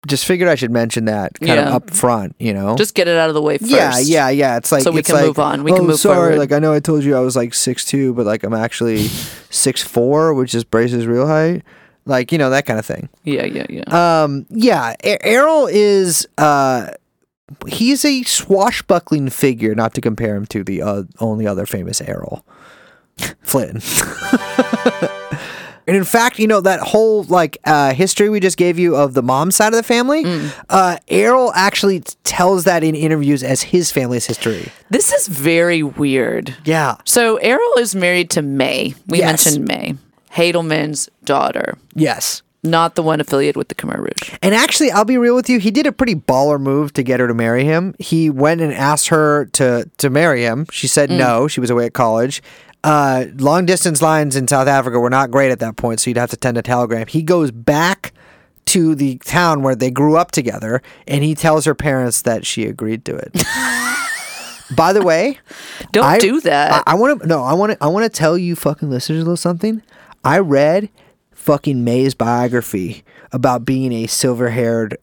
Just figured I should mention that kind of up front, you know? Just get it out of the way first. Yeah. It's like, so we can move on. We can move forward. Like, I know I told you I was like 6'2", but like I'm actually 6'4", which is Brace's real height. Like, you know, that kind of thing. Yeah. Errol is... he's a swashbuckling figure, not to compare him to the only other famous Errol. Flynn. And in fact, you know, that whole, history we just gave you of the mom side of the family, Errol actually tells that in interviews as his family's history. This is very weird. Yeah. So, Errol is married to May. We mentioned May. Haldeman's daughter. Yes. Not the one affiliated with the Khmer Rouge. And actually, I'll be real with you, he did a pretty baller move to get her to marry him. He went and asked her to marry him. She said no. She was away at college. Long distance lines in South Africa were not great at that point, so you'd have to send a telegram. He goes back to the town where they grew up together, and he tells her parents that she agreed to it. By the way... Don't do that. I want to tell you fucking listeners a little something. I read... fucking May's biography about being a silver-haired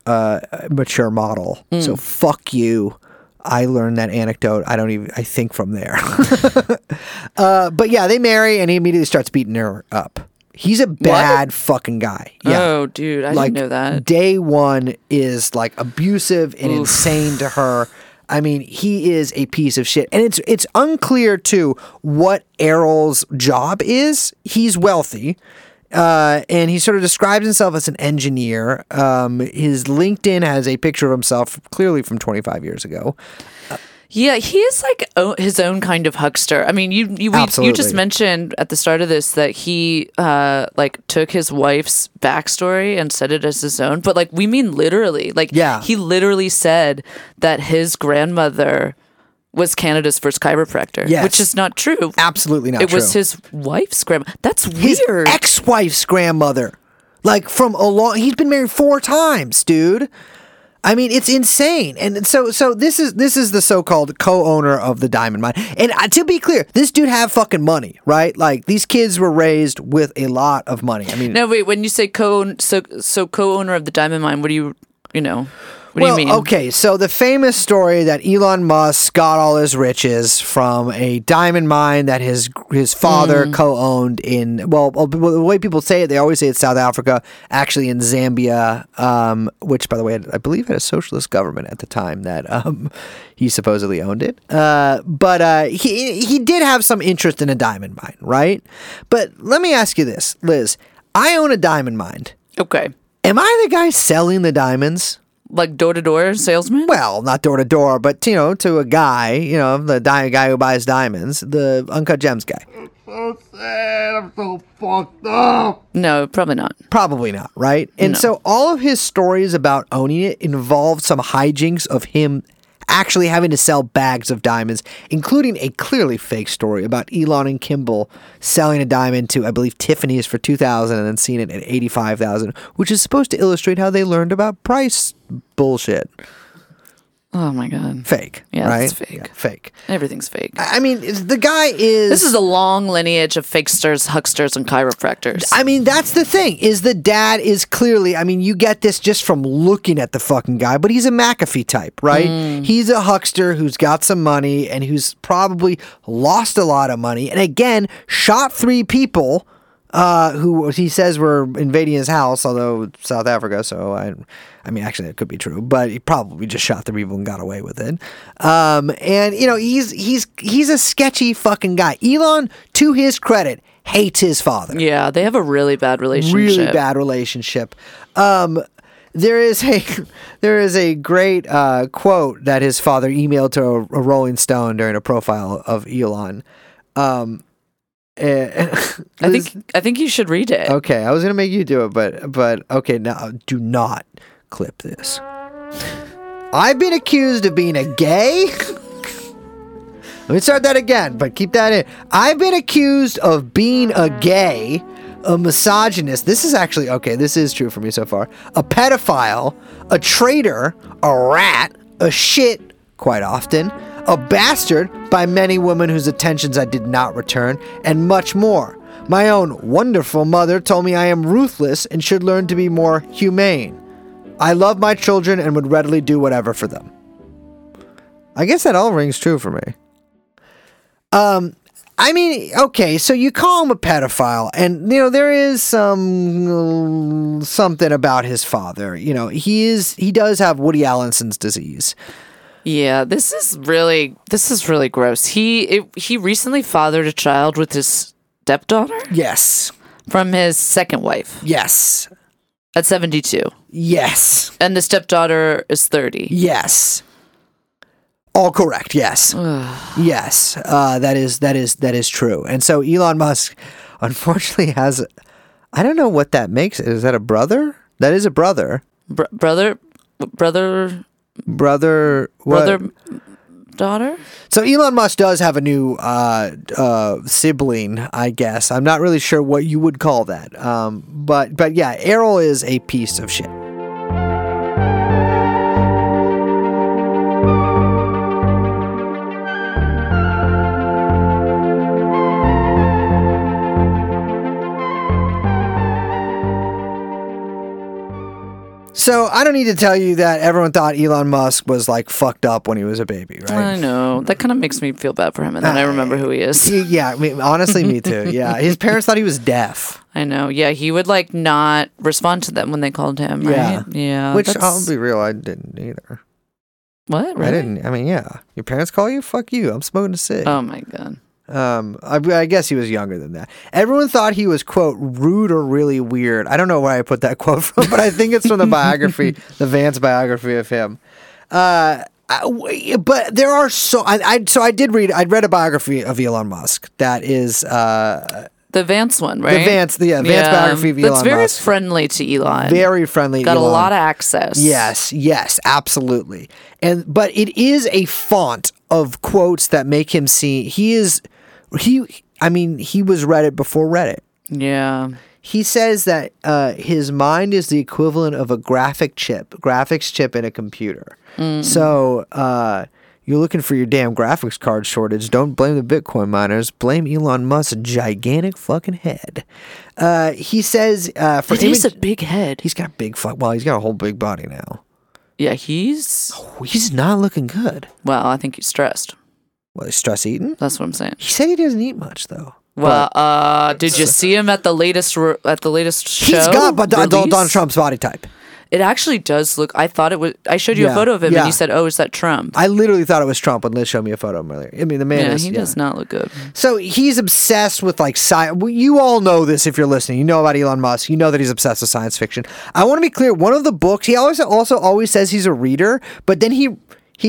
mature model. So fuck you. I learned that anecdote. I think from there. But yeah, they marry and he immediately starts beating her up. He's a bad fucking guy. Yeah. Oh, dude, I didn't know that. Day one is abusive and insane to her. I mean, he is a piece of shit. And it's unclear too what Errol's job is. He's wealthy. And he sort of describes himself as an engineer. His LinkedIn has a picture of himself clearly from 25 years ago. Yeah, he is his own kind of huckster. I mean, you just mentioned at the start of this that he took his wife's backstory and said it as his own. But we mean literally. He literally said that his grandmother was Canada's first chiropractor, which is not true. Absolutely not true. It was his wife's grandma. That's weird. His ex-wife's grandmother. He's been married 4 times, dude. I mean, it's insane. And so this is the so-called co-owner of the diamond mine. And to be clear, this dude had fucking money, right? These kids were raised with a lot of money. I mean, no, wait, when you say co-owner of the diamond mine, what do you know? What do you mean? Okay, so the famous story that Elon Musk got all his riches from a diamond mine that his father co-owned in, the way people say it, they always say it's South Africa, actually in Zambia, which, by the way, I believe had a socialist government at the time that he supposedly owned it. But he did have some interest in a diamond mine, right? But let me ask you this, Liz. I own a diamond mine. Okay. Am I the guy selling the diamonds? Door-to-door salesman? Well, not door-to-door, but, to a guy, the guy who buys diamonds, the Uncut Gems guy. I'm so sad. I'm so fucked up. No, probably not. Probably not, right? And so all of his stories about owning it involved some hijinks of him actually having to sell bags of diamonds, including a clearly fake story about Elon and Kimbal selling a diamond to, I believe, Tiffany's for $2,000 and then seeing it at $85,000, which is supposed to illustrate how they learned about price bullshit. Oh my God. Fake. Yeah, right? It's fake. Yeah, fake. Everything's fake. I mean, the guy is... This is a long lineage of fakesters, hucksters, and chiropractors. I mean, that's the thing, is the dad is clearly... I mean, you get this just from looking at the fucking guy, but he's a McAfee type, right? He's a huckster who's got some money and who's probably lost a lot of money. And again, shot 3 people who he says were invading his house, although South Africa, so I mean, actually, that could be true, but he probably just shot the people and got away with it. And he's a sketchy fucking guy. Elon, to his credit, hates his father. Yeah, they have a really bad relationship. Really bad relationship. There is a great quote that his father emailed to a Rolling Stone during a profile of Elon. I think you should read it. Okay, I was gonna make you do it, but okay, now do not. Clip this. I've been accused of being a gay. Let me start that again, but keep that in. I've been accused of being a gay, a misogynist. This is actually, okay, this is true for me so far. A pedophile, a traitor, a rat, a shit, quite often, a bastard by many women whose attentions I did not return, and much more. My own wonderful mother told me I am ruthless and should learn to be more humane. I love my children and would readily do whatever for them. I guess that all rings true for me. I mean, okay, so you call him a pedophile, and, there is something about his father. He does have Woody Allison's disease. Yeah, this is really gross. He recently fathered a child with his stepdaughter? Yes. From his second wife? Yes. At 72? Yes. And the stepdaughter is 30? Yes. All correct, yes. Yes, that is true. And so Elon Musk, unfortunately, has... I don't know what that makes. Is that a brother? That is a brother. Brother... What? Brother... Daughter? So Elon Musk does have a new sibling, I guess. I'm not really sure what you would call that. But yeah, Errol is a piece of shit. So I don't need to tell you that everyone thought Elon Musk was like fucked up when he was a baby, right? I know. That kind of makes me feel bad for him, and then I remember who he is. Yeah, I mean, honestly, me too. Yeah, his parents thought he was deaf. I know. Yeah, he would like not respond to them when they called him, right? Yeah. Which I'll be real, I didn't either. What? Really? I didn't. I mean, yeah. Your parents call you? Fuck you. I'm smoking a cig. Oh my god. I guess he was younger than that. Everyone thought he was, quote, rude or really weird. I don't know where I put that quote from, but I think it's from the biography, the Vance biography of him. I'd read a biography of Elon Musk that is, the Vance one, right? The Vance biography of Elon Musk. It's very friendly to Elon. Very friendly to Elon. Got a lot of access. Yes, absolutely. But it is a font of quotes that make him seem... He was Reddit before Reddit. Yeah. He says that his mind is the equivalent of a graphics chip in a computer. Mm. So, you're looking for your damn graphics card shortage. Don't blame the Bitcoin miners. Blame Elon Musk's gigantic fucking head. He says... It is a big head. He's got he's got a whole big body now. Yeah, he's not looking good. Well, I think he's stressed. Well, he's stress eating? That's what I'm saying. He said he doesn't eat much, though. Well, did you see him at the latest show? He's got Donald Trump's body type. It actually does look... I showed you a photo of him, and you said, oh, is that Trump? I literally thought it was Trump when Liz showed me a photo of him earlier. I mean, the man is... he does not look good. So he's obsessed with, like, science. You all know this if you're listening. You know about Elon Musk. You know that he's obsessed with science fiction. I want to be clear. One of the books... He always says he's a reader, but then he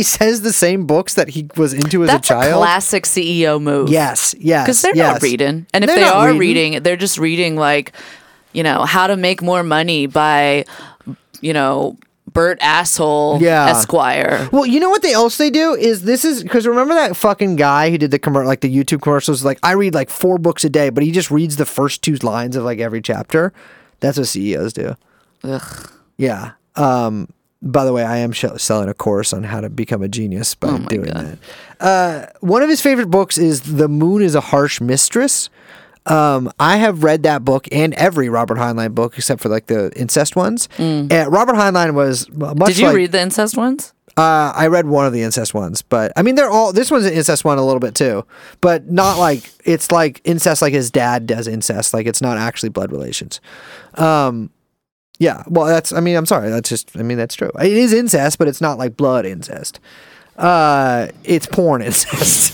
says the same books that he was into as a child. That's a classic CEO move. Yes. Because they're not reading. And if they are reading, they're just reading, like, you know, how to make more money by... you know, Bert Asshole Esquire. Well, you know what they do is because remember that fucking guy who did the YouTube commercials? Like, I read like 4 books a day, but he just reads the first 2 lines of like every chapter. That's what CEOs do. Ugh. Yeah. By the way, I am selling a course on how to become a genius by doing that. One of his favorite books is The Moon is a Harsh Mistress. I have read that book and every Robert Heinlein book except for like the incest ones. Mm. Robert Heinlein was much. Did you read the incest ones? I read one of the incest ones, but I mean, this one's an incest one a little bit too, but not like it's like incest, like his dad does incest, like it's not actually blood relations. Yeah, well, that's true. It is incest, but it's not like blood incest. It's porn incest.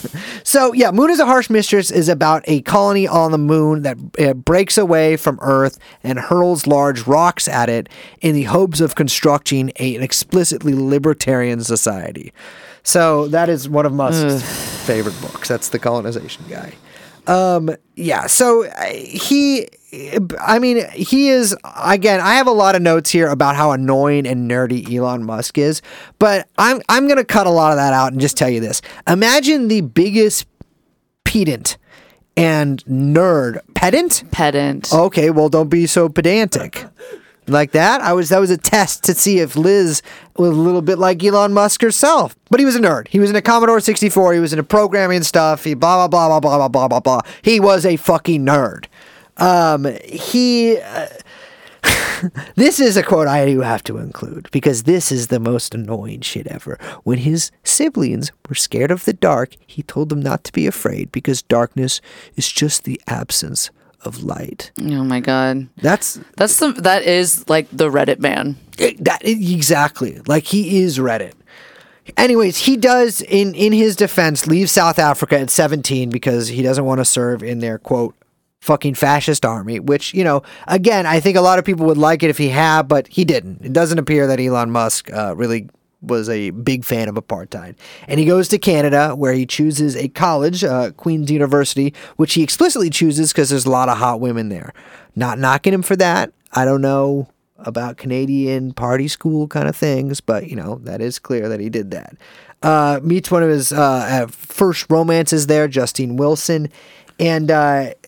So yeah, Moon is a Harsh Mistress is about a colony on the moon that breaks away from Earth and hurls large rocks at it in the hopes of constructing an explicitly libertarian society. So that is one of Musk's favorite books. That's the colonization guy. So he is, again, I have a lot of notes here about how annoying and nerdy Elon Musk is, but I'm going to cut a lot of that out and just tell you this. Imagine the biggest pedant and nerd. Pedant. Okay. Well, don't be so pedantic like that. That was a test to see if Liz was a little bit like Elon Musk herself. But he was a nerd. He was in a Commodore 64. He was into programming stuff. He blah, blah, blah, blah, blah, blah, blah, blah. He was a fucking nerd. This is a quote I do have to include because this is the most annoying shit ever. When his siblings were scared of the dark, he told them not to be afraid because darkness is just the absence of light. Oh my god. That is like the Reddit man. Exactly. Like he is Reddit. Anyways, he does, in his defense, leave South Africa at 17 because he doesn't want to serve in their, quote, fucking fascist army, which, you know, again, I think a lot of people would like it if he had, but he didn't. It doesn't appear that Elon Musk really was a big fan of apartheid. And he goes to Canada, where he chooses a college, Queen's University, which he explicitly chooses because there's a lot of hot women there. Not knocking him for that. I don't know about Canadian party school kind of things, but, you know, that is clear that he did that. Meets one of his first romances there, Justine Wilson, and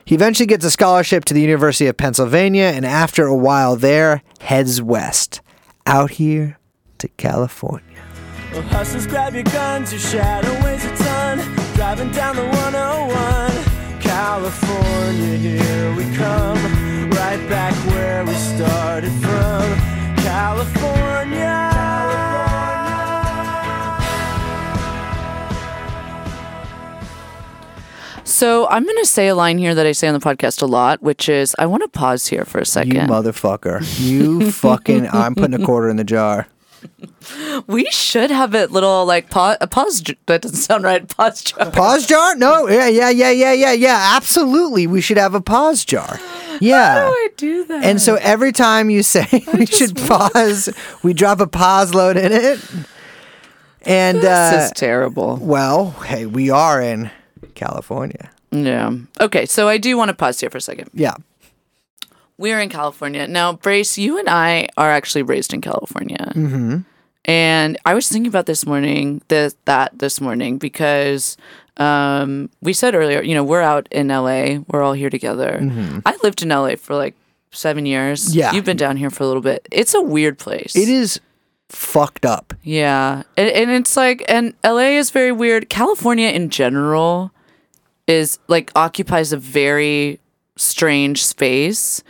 he eventually gets a scholarship to the University of Pennsylvania, and after a while there, heads west, out here to California. Well, hustlers, grab your guns, your shadow weighs a ton, driving down the 101, California, here we come. Right back where we started from, California. So I'm going to say a line here that I say on the podcast a lot, which is, I want to pause here for a second. You motherfucker. You fucking, I'm putting a quarter in the jar. We should have a little, like, pause. That doesn't sound right. Pause jar. Pause jar? No. Yeah. Absolutely. We should have a pause jar. Yeah. How do I do that? And so every time you say we should pause, we drop a pause load in it. And this is terrible. Well, hey, we are in California. Yeah. Okay. So I do want to pause here for a second. Yeah. We're in California. Now, Brace, you and I are actually raised in California. Mm-hmm. And I was thinking about this morning because we said earlier, you know, we're out in LA. We're all here together. Mm-hmm. I lived in LA for like 7 years. Yeah. You've been down here for a little bit. It's a weird place. It is fucked up. Yeah. And it's like, and LA is very weird. California in general is like occupies a very strange space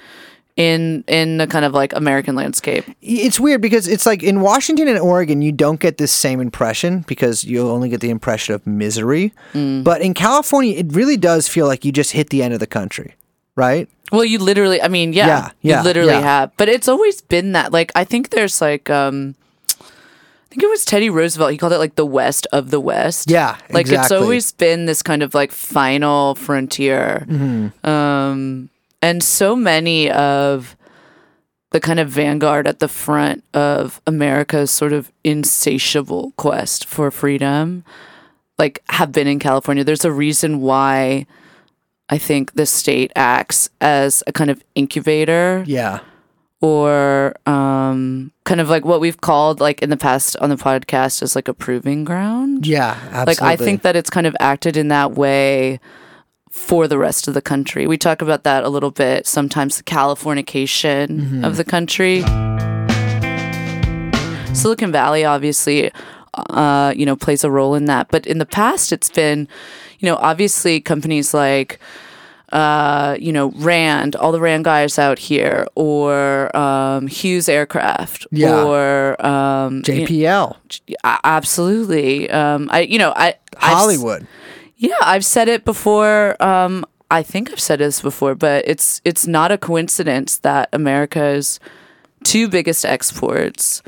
in the kind of like American landscape. It's weird because it's like in Washington and Oregon, you don't get this same impression because you'll only get the impression of misery. Mm. But in California, it really does feel like you just hit the end of the country, right? Well, you literally, I mean, you literally have. But it's always been that. Like, I think there's like, I think it was Teddy Roosevelt. He called it like the West of the West. Yeah, like exactly. It's always been this kind of like final frontier. Mm-hmm. And so many of the kind of vanguard at the front of America's sort of insatiable quest for freedom, like have been in California. There's a reason why I think the state acts as a kind of incubator. Yeah. Or kind of like what we've called like in the past on the podcast is like a proving ground. Yeah, absolutely. Like I think that it's kind of acted in that way for the rest of the country. We talk about that a little bit. Sometimes the Californication of the country. Silicon Valley obviously, you know, plays a role in that. But in the past it's been, you know, obviously companies like you know, Rand, all the Rand guys out here, or Hughes Aircraft, or JPL. You know, absolutely. Hollywood. I've said it before. I think I've said this before, but it's not a coincidence that America's two biggest exports,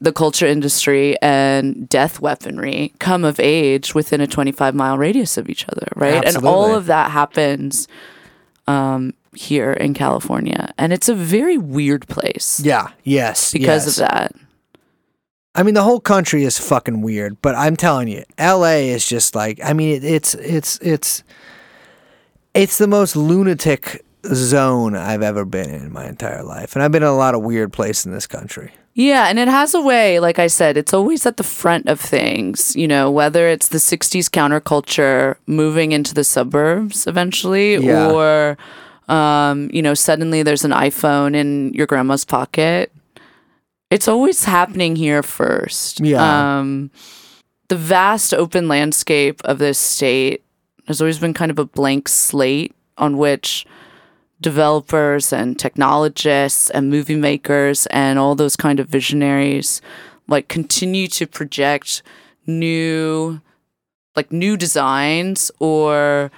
the culture industry and death weaponry, come of age within a 25-mile radius of each other, right? Absolutely. And all of that happens here in California. And it's a very weird place. Yeah, yes. Because of that. I mean, the whole country is fucking weird, but I'm telling you, LA is just like, I mean, it's the most lunatic zone I've ever been in my entire life. And I've been in a lot of weird places in this country. Yeah, and it has a way, like I said, it's always at the front of things, you know, whether it's the 60s counterculture moving into the suburbs eventually, or, you know, suddenly there's an iPhone in your grandma's pocket. It's always happening here first. Yeah. The vast open landscape of this state has always been kind of a blank slate on which developers and technologists and movie makers and all those kind of visionaries like continue to project new designs or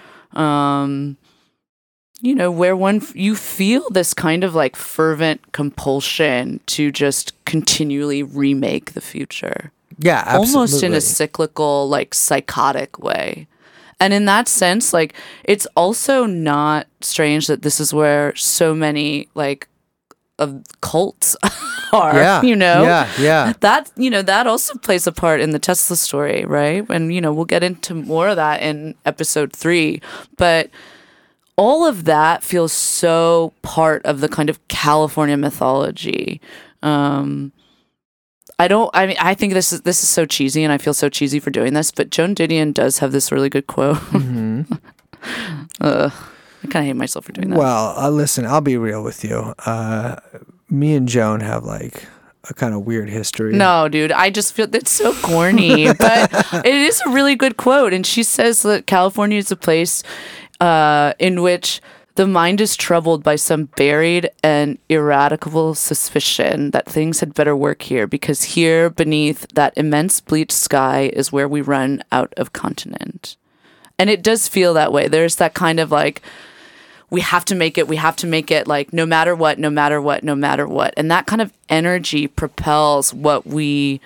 you know, where you feel this kind of like fervent compulsion to just continually remake the future. Yeah, absolutely. Almost in a cyclical, like, psychotic way. And in that sense, like, it's also not strange that this is where so many, like, of cults are, yeah, you know? Yeah, yeah. That, you know, that also plays a part in the Tesla story, right? And, you know, we'll get into more of that in episode 3. But all of that feels so part of the kind of California mythology. I think this is so cheesy, and I feel so cheesy for doing this, but Joan Didion does have this really good quote. Mm-hmm. I kind of hate myself for doing that. Well, listen, I'll be real with you. Me and Joan have, like, a kind of weird history. No, dude, I just feel that's so corny, but it is a really good quote. And she says that California is a place in which the mind is troubled by some buried and ineradicable suspicion that things had better work here, because here beneath that immense bleached sky is where we run out of continent. And it does feel that way. There's that kind of, like, we have to make it, like, no matter what, no matter what, no matter what. And that kind of energy propels what we,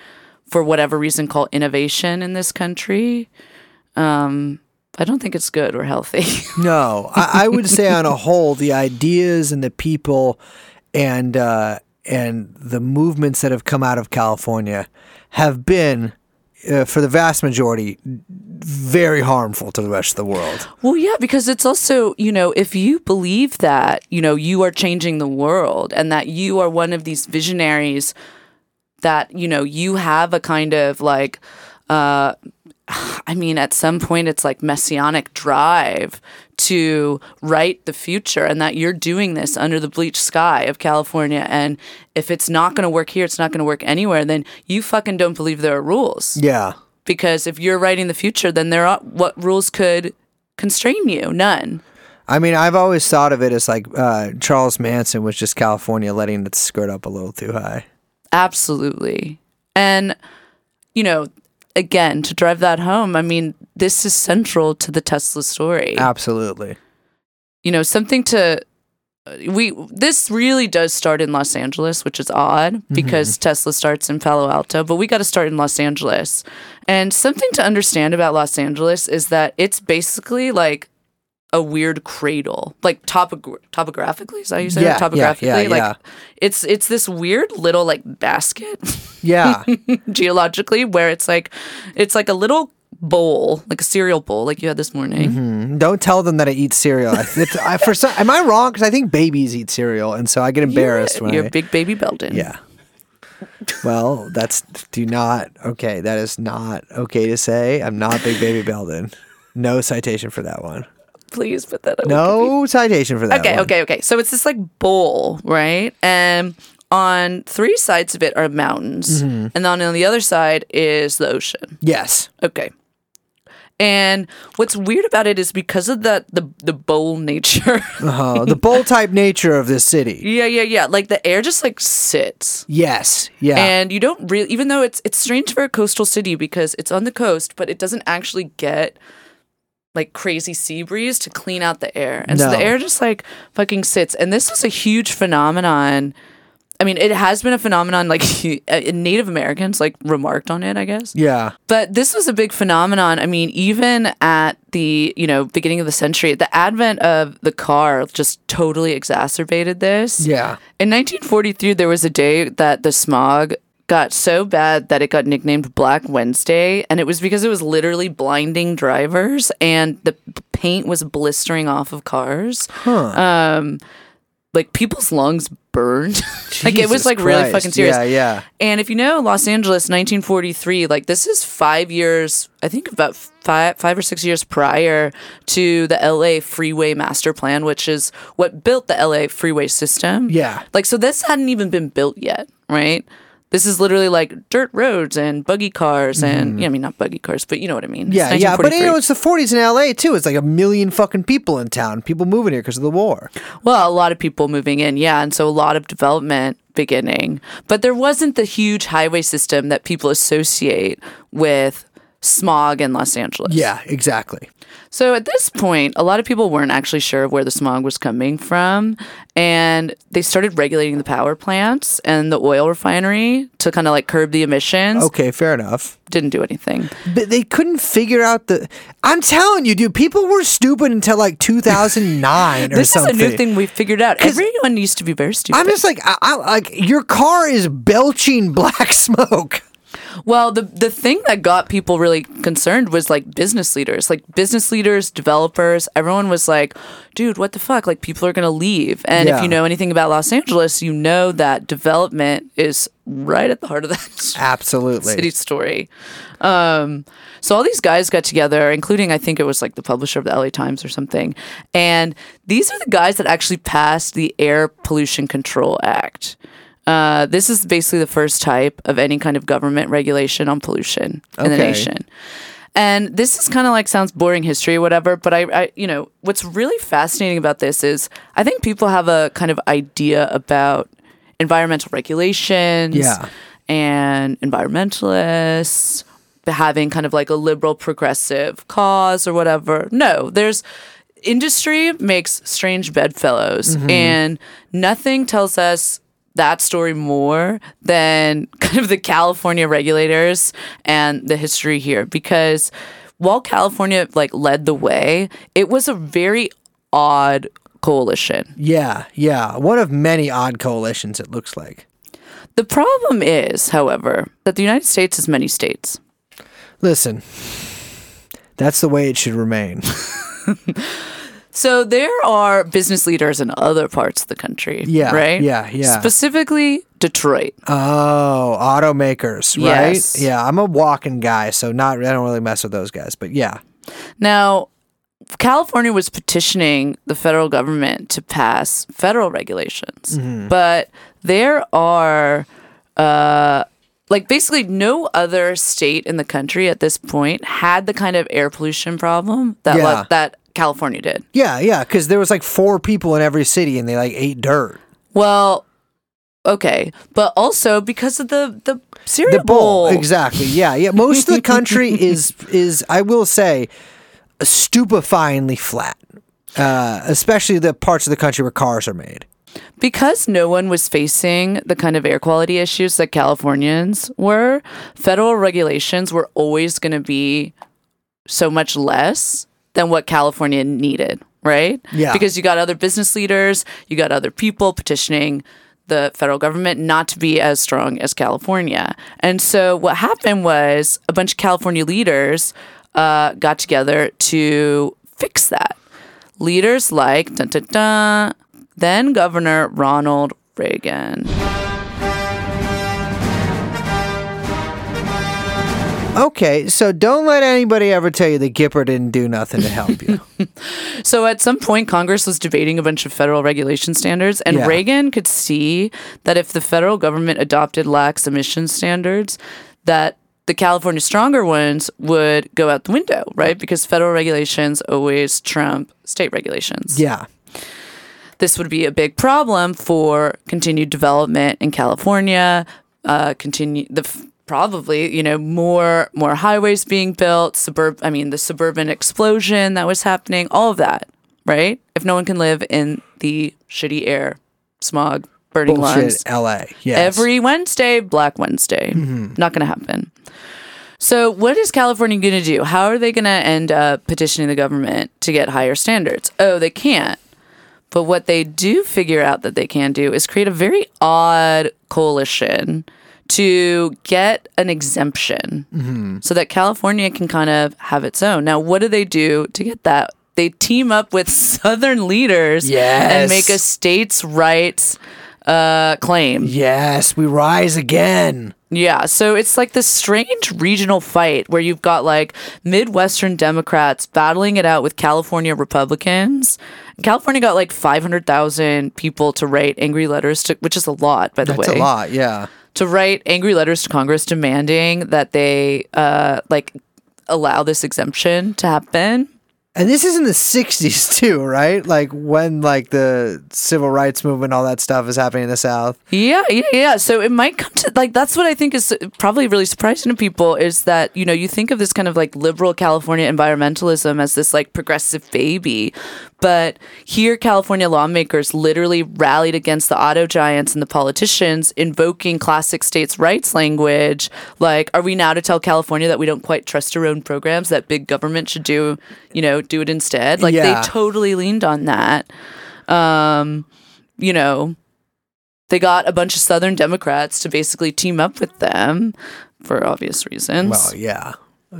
for whatever reason, call innovation in this country. I don't think it's good or healthy. No, I would say on a whole, the ideas and the people and the movements that have come out of California have been, for the vast majority, very harmful to the rest of the world. Well, yeah, because it's also, you know, if you believe that, you know, you are changing the world and that you are one of these visionaries, that, you know, you have a kind of, like, I mean, at some point, it's like messianic drive to write the future, and that you're doing this under the bleached sky of California. And if it's not going to work here, it's not going to work anywhere, then you fucking don't believe there are rules. Yeah. Because if you're writing the future, then there are, what rules could constrain you? None. I mean, I've always thought of it as like Charles Manson was just California letting it skirt up a little too high. Absolutely. And, you know, again, to drive that home, I mean, this is central to the Tesla story. Absolutely. You know, something to... This really does start in Los Angeles, which is odd because Tesla starts in Palo Alto, but we got to start in Los Angeles. And something to understand about Los Angeles is that it's basically like a weird cradle, like topographically. Is that how you say it? Topographically, yeah. It's this weird little like basket. Yeah. Geologically, where it's like a little bowl, like a cereal bowl, like you had this morning. Mm-hmm. Don't tell them that I eat cereal. Am I wrong? Because I think babies eat cereal, and so I get embarrassed when you're a big baby Belden. Yeah. Well, that is not okay to say. I'm not big baby Belden. No citation for that one. Please put that up. No citation for that one. Okay. So it's this like bowl, right? And on 3 sides of it are mountains. Mm-hmm. And then on the other side is the ocean. Yes. Okay. And what's weird about it is because of the bowl nature. The bowl type nature of this city. Yeah. Like the air just like sits. Yes. Yeah. And you don't really, even though it's strange for a coastal city because it's on the coast, but it doesn't actually get like crazy sea breeze to clean out the air. And so the air just like fucking sits. And this was a huge phenomenon. I mean, it has been a phenomenon, like, Native Americans, like, remarked on it, I guess. Yeah. But this was a big phenomenon. I mean, even at the, you know, beginning of the century, the advent of the car just totally exacerbated this. Yeah. In 1943, there was a day that the smog got so bad that it got nicknamed Black Wednesday, and it was because it was literally blinding drivers, and the paint was blistering off of cars. Like, people's lungs burned. Like, it was, like, Jesus Christ. Really fucking serious. Yeah. And if you know Los Angeles, 1943, like, this is 5 years, I think about five or 6 years prior to the L.A. Freeway Master Plan, which is what built the L.A. freeway system. Yeah. Like, so this hadn't even been built yet, right? This is literally, like, dirt roads and buggy cars and, yeah, I mean, not buggy cars, but you know what I mean. It's but, you know, it's the 40s in L.A., too. It's like a million fucking people in town, people moving here because of the war. Well, a lot of people moving in, yeah, and so a lot of development beginning. But there wasn't the huge highway system that people associate with smog in Los Angeles. Yeah, exactly. So at this point, a lot of people weren't actually sure where the smog was coming from, and they started regulating the power plants and the oil refinery to kind of like curb the emissions. Okay, fair enough. Didn't do anything. But they couldn't figure out the... I'm telling you, dude, people were stupid until like 2009 or something. This is a new thing we figured out. Everyone used to be very stupid. I'm just like, I your car is belching black smoke. Well, the thing that got people really concerned was like business leaders, developers, everyone was like, dude, what the fuck? Like people are going to leave. And if you know anything about Los Angeles, you know that development is right at the heart of that absolutely city story. So all these guys got together, including I think it was like the publisher of the LA Times or something. And these are the guys that actually passed the Air Pollution Control Act. This is basically the first type of any kind of government regulation on pollution in the nation. And this is kind of like sounds boring history or whatever, but I you know, what's really fascinating about this is I think people have a kind of idea about environmental regulations and environmentalists having kind of like a liberal progressive cause or whatever. No, there's... Industry makes strange bedfellows, and nothing tells us that story more than kind of the California regulators and the history here, because while California like led the way, it was a very odd coalition. Yeah. One of many odd coalitions, it looks like. The problem is, however, that the United States is many states. Listen, that's the way it should remain. So there are business leaders in other parts of the country, right? Yeah. Specifically, Detroit. Oh, automakers, right? Yes. Yeah, I'm a walking guy, so I don't really mess with those guys, but yeah. Now, California was petitioning the federal government to pass federal regulations, but there are... Like, basically, no other state in the country at this point had the kind of air pollution problem that that California did. Yeah, because there was like 4 people in every city and they like ate dirt. Well, okay. But also because of the cereal bowl. Exactly, yeah. Most of the country is, I will say, stupefyingly flat, especially the parts of the country where cars are made. Because no one was facing the kind of air quality issues that Californians were, federal regulations were always going to be so much less than what California needed, right? Yeah. Because you got other business leaders, you got other people petitioning the federal government not to be as strong as California. And so what happened was a bunch of California leaders got together to fix that. Leaders like... then Governor Ronald Reagan. Okay, so don't let anybody ever tell you that Gipper didn't do nothing to help you. So at some point, Congress was debating a bunch of federal regulation standards, and Reagan could see that if the federal government adopted lax emission standards, that the California stronger ones would go out the window, right? Because federal regulations always trump state regulations. Yeah. This would be a big problem for continued development in California, probably, you know, more highways being built, the suburban explosion that was happening, all of that, right? If no one can live in the shitty air, smog, burning lungs. Bullshit, LA, yes. Every Wednesday, Black Wednesday. Not going to happen. So what is California going to do? How are they going to end up petitioning the government to get higher standards? Oh, they can't. But what they do figure out that they can do is create a very odd coalition to get an exemption so that California can kind of have its own. Now, what do they do to get that? They team up with Southern leaders and make a states' rights claim. Yes, we rise again. Yeah, so it's like this strange regional fight where you've got like Midwestern Democrats battling it out with California Republicans. California got like 500,000 people to write angry letters to, which is a lot, by the way. That's a lot, yeah. To write angry letters to Congress demanding that they allow this exemption to happen. And this is in the 60s too, right? Like when like the civil rights movement, all that stuff is happening in the South. Yeah. So it might come to like, that's what I think is probably really surprising to people is that, you know, you think of this kind of like liberal California environmentalism as this like progressive baby. But here, California lawmakers literally rallied against the auto giants and the politicians, invoking classic states' rights language. Like, are we now to tell California that we don't quite trust our own programs, that big government should do, you know, do it instead? Like, yeah. They totally leaned on that. You know, they got a bunch of Southern Democrats to basically team up with them for obvious reasons. Well, yeah.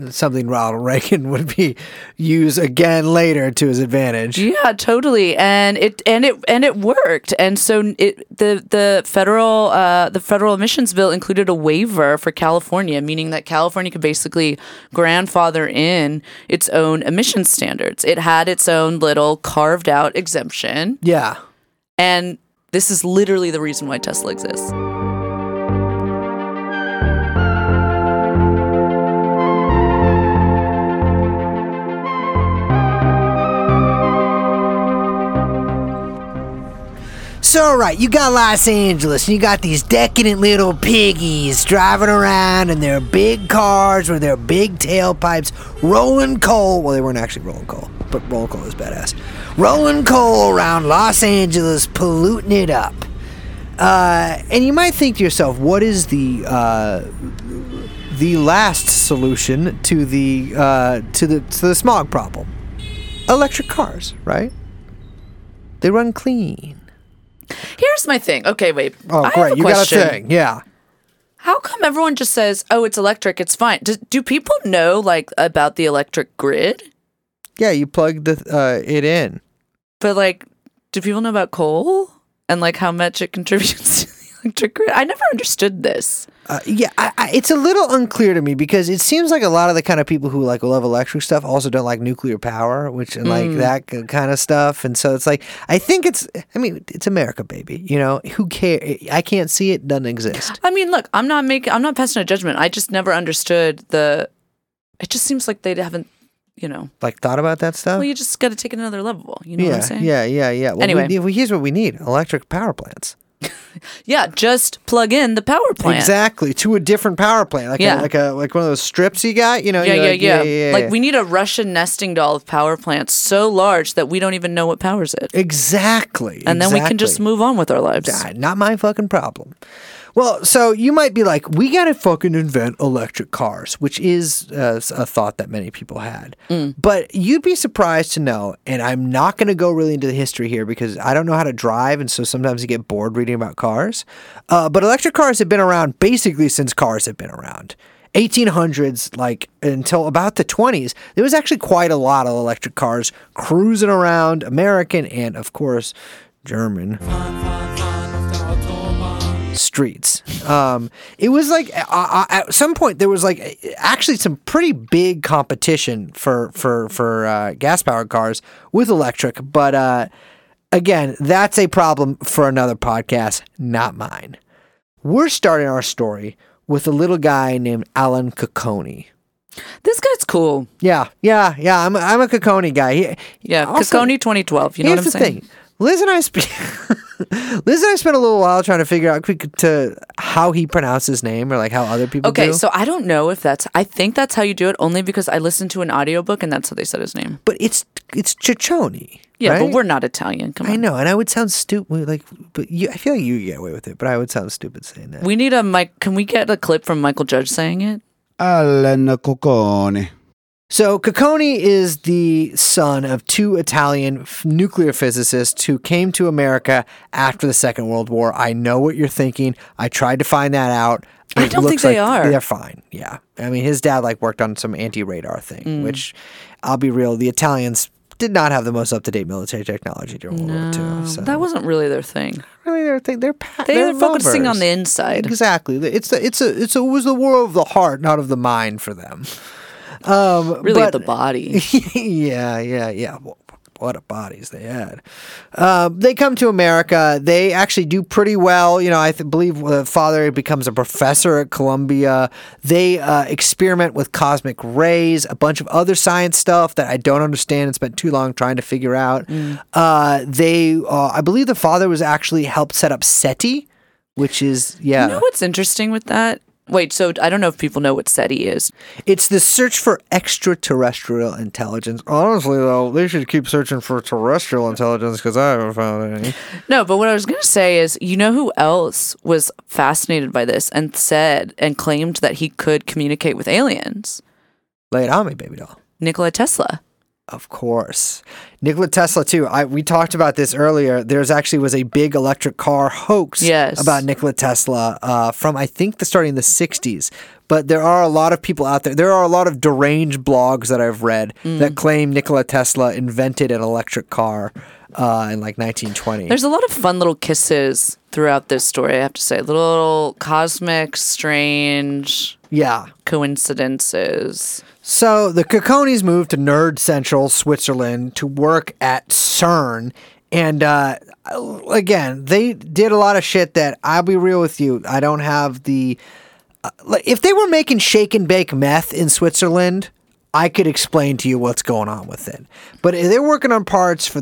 Something Ronald Reagan would be use again later to his advantage. Yeah, totally, and it worked. And so the federal emissions bill included a waiver for California, meaning that California could basically grandfather in its own emission standards. It had its own little carved out exemption. Yeah, and this is literally the reason why Tesla exists. So, right, you got Los Angeles, and you got these decadent little piggies driving around in their big cars with their big tailpipes, rolling coal. Well, they weren't actually rolling coal, but rolling coal is badass. Rolling coal around Los Angeles, polluting it up. And you might think to yourself, what is the last solution to the smog problem? Electric cars, right? They run clean. Here's my thing. Okay, wait. Oh, great. I have a question. You got a thing. Yeah. How come everyone just says, oh, it's electric, it's fine? Do people know, like, about the electric grid? Yeah, you plug it in. But, like, do people know about coal and, like, how much it contributes to the electric grid? I never understood this. It's a little unclear to me because it seems like a lot of the kind of people who, like, love electric stuff also don't like nuclear power, which, and, like, that kind of stuff. And so it's like, it's America, baby. You know, who cares? I can't see it. Doesn't exist. I mean, look, I'm not passing a judgment. I just never understood it just seems like they haven't, you know. Like, thought about that stuff? Well, you just got to take it another level. You know what I'm saying? Yeah. Well, anyway. Here's what we need. Electric power plants. Yeah, just plug in the power plant. Exactly, to a different power plant, like one of those strips you got, you know. We need a Russian nesting doll of power plants so large that we don't even know what powers it. Exactly. And then we can just move on with our lives. Not my fucking problem. Well, so you might be like, we got to fucking invent electric cars, which is a thought that many people had. But you'd be surprised to know, and I'm not going to go really into the history here because I don't know how to drive, and so sometimes you get bored reading about cars. But electric cars have been around basically since cars have been around. 1800s, like, until about the 20s, there was actually quite a lot of electric cars cruising around, American and, of course, German. Streets. It was like at some point there was like actually some pretty big competition for gas-powered cars with electric, but again, that's a problem for another podcast, not mine. We're starting our story with a little guy named Alan Cocconi. This guy's cool. Yeah. I'm a Cocconi guy. Cocconi 2012. You know what I'm saying? Here's the thing. Liz and I spent a little while trying to figure out how he pronounced his name or like how other people do. Okay, so I don't know if I think that's how you do it only because I listened to an audiobook and that's how they said his name. But it's Ciccione. Yeah, right? But we're not Italian. Come on. I know, and I would sound stupid. Like, but I feel like you get away with it, but I would sound stupid saying that. We need a mic. Can we get a clip from Michael Judge saying it? Alan Cocconi. So Cocconi is the son of two Italian nuclear physicists who came to America after the Second World War. I know what you're thinking. I tried to find that out. I don't think they are. They're fine. Yeah. I mean, his dad like worked on some anti-radar thing, which I'll be real. The Italians did not have the most up-to-date military technology during World War II. So. That wasn't really their thing. Really their thing. They're focusing on the inside. Exactly. It was the war of the heart, not of the mind for them. Really, the body. Yeah. Well, what a bodies they had. They come to America. They actually do pretty well. You know, I believe the father becomes a professor at Columbia. They experiment with cosmic rays, a bunch of other science stuff that I don't understand and spent too long trying to figure out. I believe the father was actually helped set up SETI, which is, yeah. You know what's interesting with that? Wait, so I don't know if people know what SETI is. It's the search for extraterrestrial intelligence. Honestly, though, they should keep searching for terrestrial intelligence because I haven't found any. No, but what I was going to say is, you know who else was fascinated by this and said and claimed that he could communicate with aliens? Lay it on me, baby doll. Nikola Tesla. Of course. Nikola Tesla, too. We talked about this earlier. There's actually was a big electric car hoax about Nikola Tesla from, I think, starting in the 60s. But there are a lot of people out there. There are a lot of deranged blogs that I've read that claim Nikola Tesla invented an electric car in like 1920. There's a lot of fun little kisses throughout this story, I have to say. Little cosmic, strange coincidences. So the Cocconis moved to Nerd Central, Switzerland, to work at CERN. And again, they did a lot of shit that, I'll be real with you, I don't have the... if they were making shake and bake meth in Switzerland, I could explain to you what's going on with it. But they're working on parts for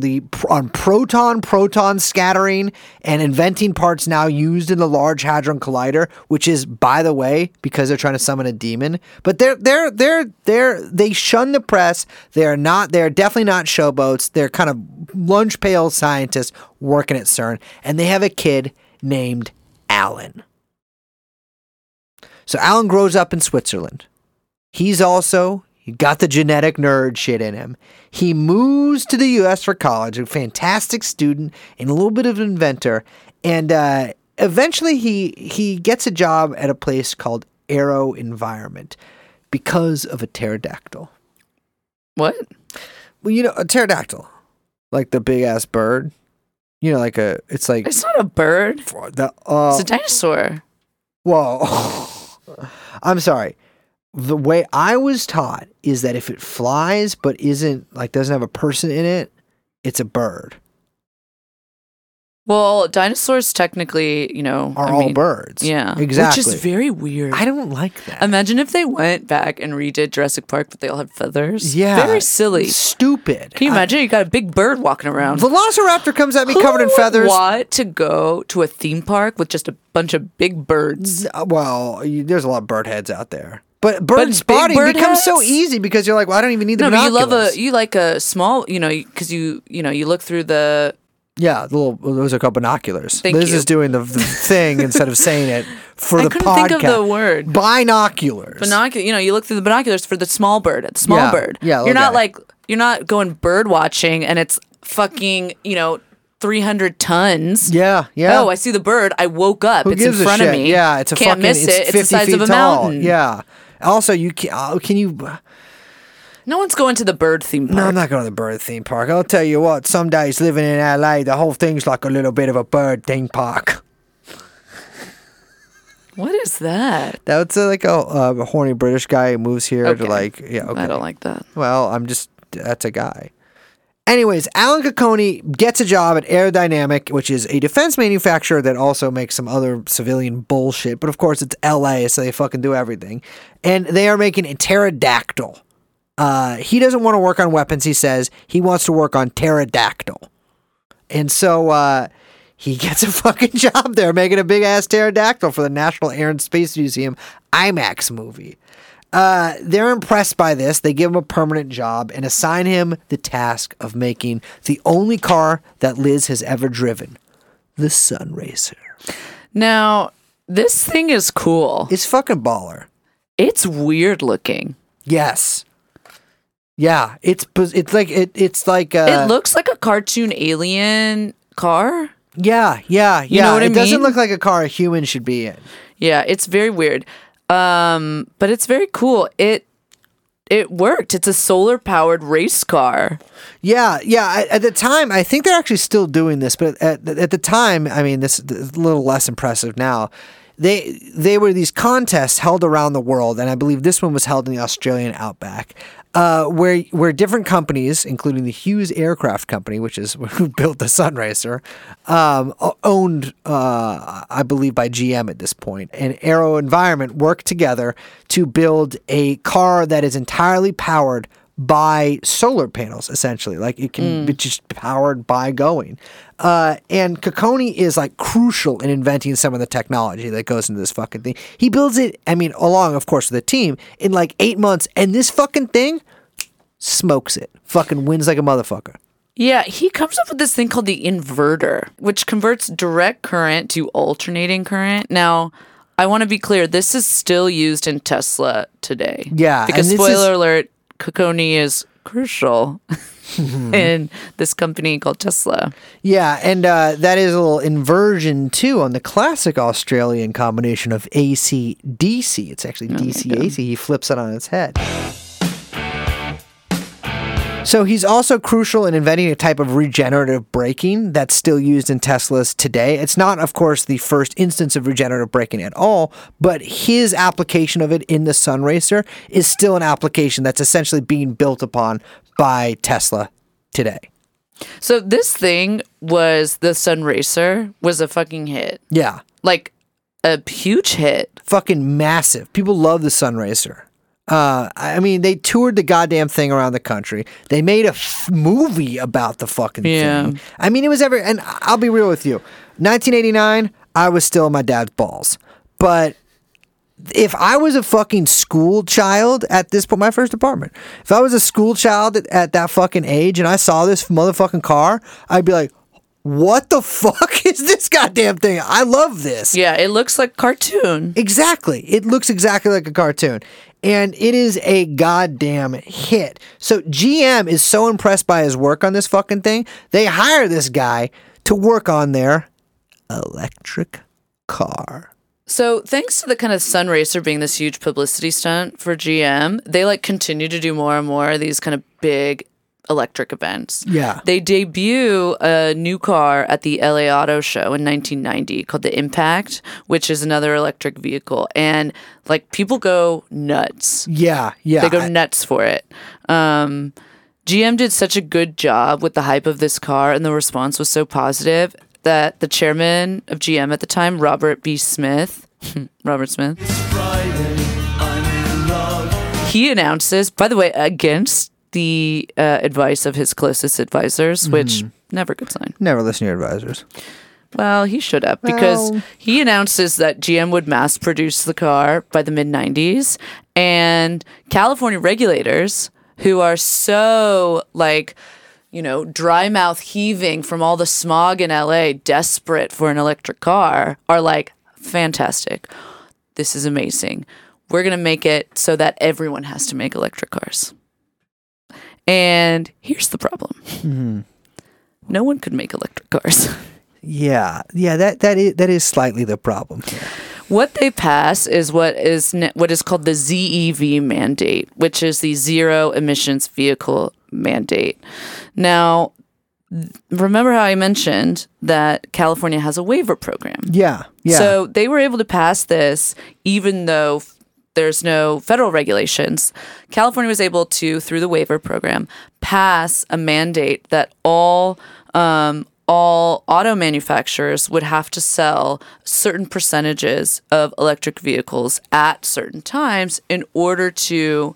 on proton-proton scattering and inventing parts now used in the Large Hadron Collider, which is, by the way, because they're trying to summon a demon. But they shun the press. They're definitely not showboats. They're kind of lunch pail scientists working at CERN, and they have a kid named Alan. So Alan grows up in Switzerland. He's also got the genetic nerd shit in him. He moves to the U.S. for college, a fantastic student and a little bit of an inventor. And eventually he gets a job at a place called AeroVironment because of a pterodactyl. What? Well, you know, a pterodactyl, like the big ass bird. You know, it's not a bird. It's a dinosaur. Whoa. I'm sorry. The way I was taught is that if it flies but doesn't have a person in it, it's a bird. Well, dinosaurs technically, all birds. Yeah. Exactly. Which is very weird. I don't like that. Imagine if they went back and redid Jurassic Park, but they all had feathers. Yeah. Very silly. Stupid. Can you imagine? You got a big bird walking around. Velociraptor comes at me covered in feathers. Who would want to go to a theme park with just a bunch of big birds? Well, there's a lot of bird heads out there. But bird spotting becomes so easy because you're like, well, I don't even need the binoculars. But you like a small, because you look through the... Yeah, those are called binoculars. Liz is doing the thing instead of saying it for the podcast. I couldn't think of the word. Binoculars. You look through the binoculars for the small bird. Yeah, you're not you're not going bird watching and it's fucking, 300 tons. Yeah, yeah. Oh, I see the bird. I woke up. Who it's gives in front a shit? Of me. Yeah, it's a can't fucking, miss it. It's 50 the size feet of a tall. Mountain. Yeah. Also, you can you... No one's going to the bird theme park. No, I'm not going to the bird theme park. I'll tell you what, some days living in LA, the whole thing's like a little bit of a bird theme park. What is that? That's like a horny British guy who moves here to I don't like that. Well, that's a guy. Anyways, Alan Cocconi gets a job at Aerodynamic, which is a defense manufacturer that also makes some other civilian bullshit. But of course, it's LA, so they fucking do everything. And they are making a pterodactyl. He doesn't want to work on weapons, he says. He wants to work on pterodactyl. And so he gets a fucking job there making a big-ass pterodactyl for the National Air and Space Museum IMAX movie. They're impressed by this. They give him a permanent job and assign him the task of making the only car that Liz has ever driven, the Sunraycer. Now, this thing is cool. It's fucking baller. It's weird looking. Yes. Yeah, it looks like a cartoon alien car. Yeah. You know what I mean? It doesn't look like a car a human should be in. Yeah, it's very weird, but it's very cool. It worked. It's a solar powered race car. Yeah. At the time, I think they're actually still doing this, but at the time, I mean, this is a little less impressive now. They were these contests held around the world, and I believe this one was held in the Australian outback, where different companies, including the Hughes Aircraft Company, which is who built the Sunraycer, owned, I believe, by GM at this point, and AeroVironment worked together to build a car that is entirely powered by solar panels, essentially. Like, it can be just powered by going. And Cocconi is, like, crucial in inventing some of the technology that goes into this fucking thing. He builds it, I mean, along, of course, with the team, in, like, 8 months. And this fucking thing smokes it. Fucking wins like a motherfucker. Yeah, he comes up with this thing called the inverter, which converts direct current to alternating current. Now, I want to be clear, this is still used in Tesla today. Yeah. Because, spoiler alert, Cocconi is crucial in this company called Tesla. Yeah, and that is a little inversion, too, on the classic Australian combination of AC-DC. It's actually DC-AC. He flips it on its head. So he's also crucial in inventing a type of regenerative braking that's still used in Teslas today. It's not, of course, the first instance of regenerative braking at all, but his application of it in the Sunraycer is still an application that's essentially being built upon by Tesla today. So this thing was, the Sunraycer was a fucking hit. Yeah. Like a huge hit. Fucking massive. People love the Sunraycer. I mean, they toured the goddamn thing around the country. They made a movie about the fucking thing. I mean, it was every... And I'll be real with you. 1989, I was still in my dad's balls. But if I was a fucking school child at this point, my first apartment, if I was a school child at that fucking age and I saw this motherfucking car, I'd be like, what the fuck is this goddamn thing? I love this. Yeah, it looks like a cartoon. Exactly. It looks exactly like a cartoon. And it is a goddamn hit. So GM is so impressed by his work on this fucking thing, they hire this guy to work on their electric car. So thanks to the kind of Sunraycer being this huge publicity stunt for GM, they like continue to do more and more of these kind of big electric events. Yeah. They debut a new car at the LA Auto Show in 1990 called the Impact, which is another electric vehicle. And like people go nuts. Yeah. Yeah. They go nuts for it. GM did such a good job with the hype of this car and the response was so positive that the chairman of GM at the time, Robert B. Smith, Robert Smith, he announces, by the way, against the advice of his closest advisors, which never good sign. Never listen to your advisors. Well, he should have, because he announces that GM would mass produce the car by the mid-90s, and California regulators, who are so, like, you know, dry mouth heaving from all the smog in LA, desperate for an electric car, are like, fantastic. This is amazing. We're going to make it so that everyone has to make electric cars. And here's the problem. No one could make electric cars. Yeah, that is slightly the problem. What they pass is what is called the ZEV mandate, which is the zero emissions vehicle mandate. Now, remember how I mentioned that California has a waiver program? Yeah. So they were able to pass this even though there's no federal regulations. California was able to, through the waiver program, pass a mandate that all auto manufacturers would have to sell certain percentages of electric vehicles at certain times in order to,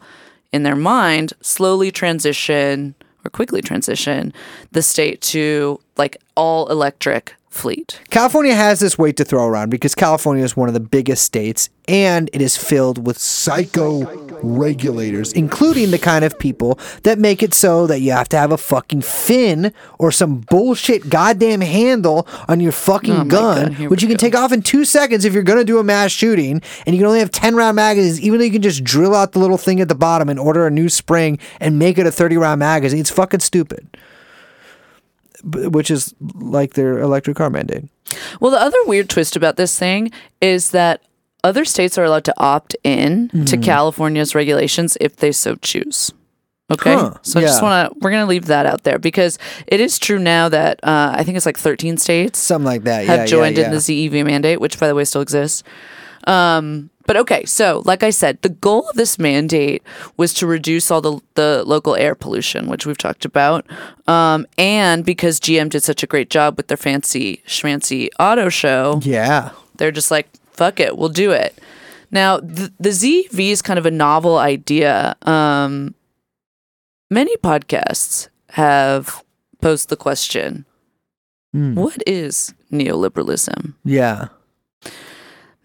in their mind, slowly transition or quickly transition the state to like all electric fleet. California has this weight to throw around because California is one of the biggest states and it is filled with psycho regulators, including the kind of people that make it so that you have to have a fucking fin or some bullshit goddamn handle on your fucking gun, which you can take off in 2 seconds if you're going to do a mass shooting, and you can only have 10 round magazines, even though you can just drill out the little thing at the bottom and order a new spring and make it a 30 round magazine. It's fucking stupid. Which is like their electric car mandate. Well, the other weird twist about this thing is that other states are allowed to opt in to California's regulations if they so choose. Okay. So I just want to, we're going to leave that out there because it is true now that I think it's like 13 states. Something like that. Have joined in the ZEV mandate, which by the way still exists. But okay, so like I said, the goal of this mandate was to reduce all the local air pollution, which we've talked about. And because GM did such a great job with their fancy schmancy auto show. Yeah. They're just like, fuck it, we'll do it. Now, the ZEV is kind of a novel idea. Many podcasts have posed the question, what is neoliberalism? Yeah.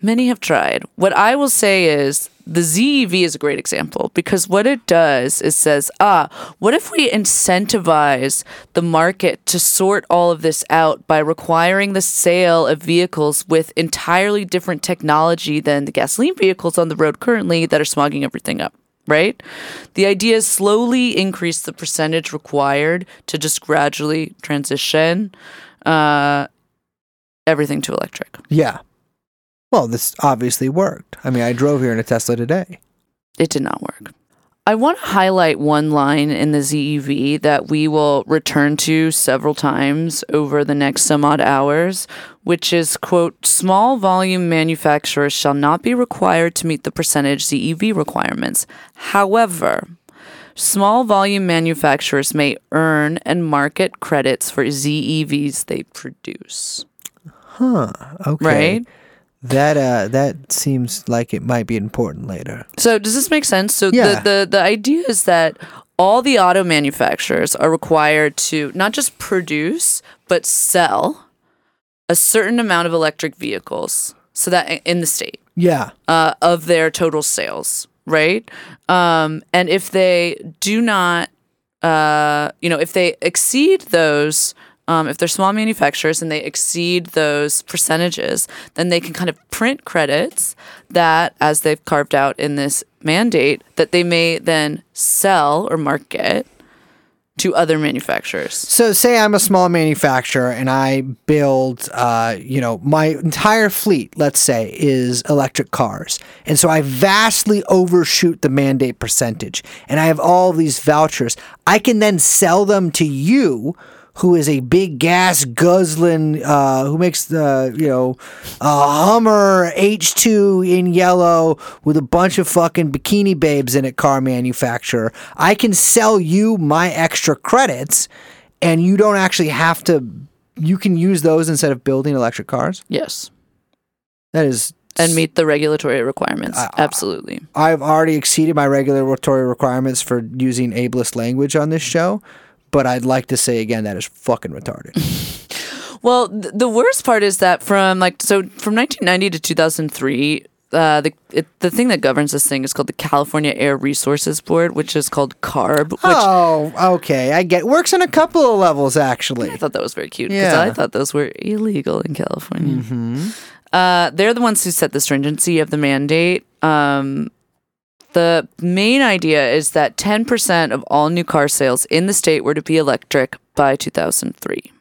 Many have tried. What I will say is the ZEV is a great example because what it does is says, what if we incentivize the market to sort all of this out by requiring the sale of vehicles with entirely different technology than the gasoline vehicles on the road currently that are smogging everything up, right? The idea is slowly increase the percentage required to just gradually transition everything to electric. Yeah. Well, this obviously worked. I mean, I drove here in a Tesla today. It did not work. I want to highlight one line in the ZEV that we will return to several times over the next some odd hours, which is, quote, small volume manufacturers shall not be required to meet the percentage ZEV requirements. However, small volume manufacturers may earn and market credits for ZEVs they produce. Huh. Okay. Right? That seems like it might be important later. So does this make sense? So the idea is that all the auto manufacturers are required to not just produce, but sell a certain amount of electric vehicles so that in the state. Yeah. Of their total sales, right? And if they do not, if they exceed those... if they're small manufacturers and they exceed those percentages, then they can kind of print credits that, as they've carved out in this mandate, that they may then sell or market to other manufacturers. So say I'm a small manufacturer and I build, my entire fleet, let's say, is electric cars. And so I vastly overshoot the mandate percentage. And I have all these vouchers. I can then sell them to you, who is a big gas guzzling, who makes the, Hummer H2 in yellow with a bunch of fucking bikini babes in it car manufacturer. I can sell you my extra credits and you don't actually have to, you can use those instead of building electric cars? Yes. That is... And meet the regulatory requirements. Absolutely. I've already exceeded my regulatory requirements for using ableist language on this show. But I'd like to say again that is fucking retarded. Well, the worst part is that from 1990 to 2003, the thing that governs this thing is called the California Air Resources Board, which is called CARB. Which, okay, I get works on a couple of levels actually. I thought that was very cute because I thought those were illegal in California. Mm-hmm. They're the ones who set the stringency of the mandate. The main idea is that 10% of all new car sales in the state were to be electric by 2003.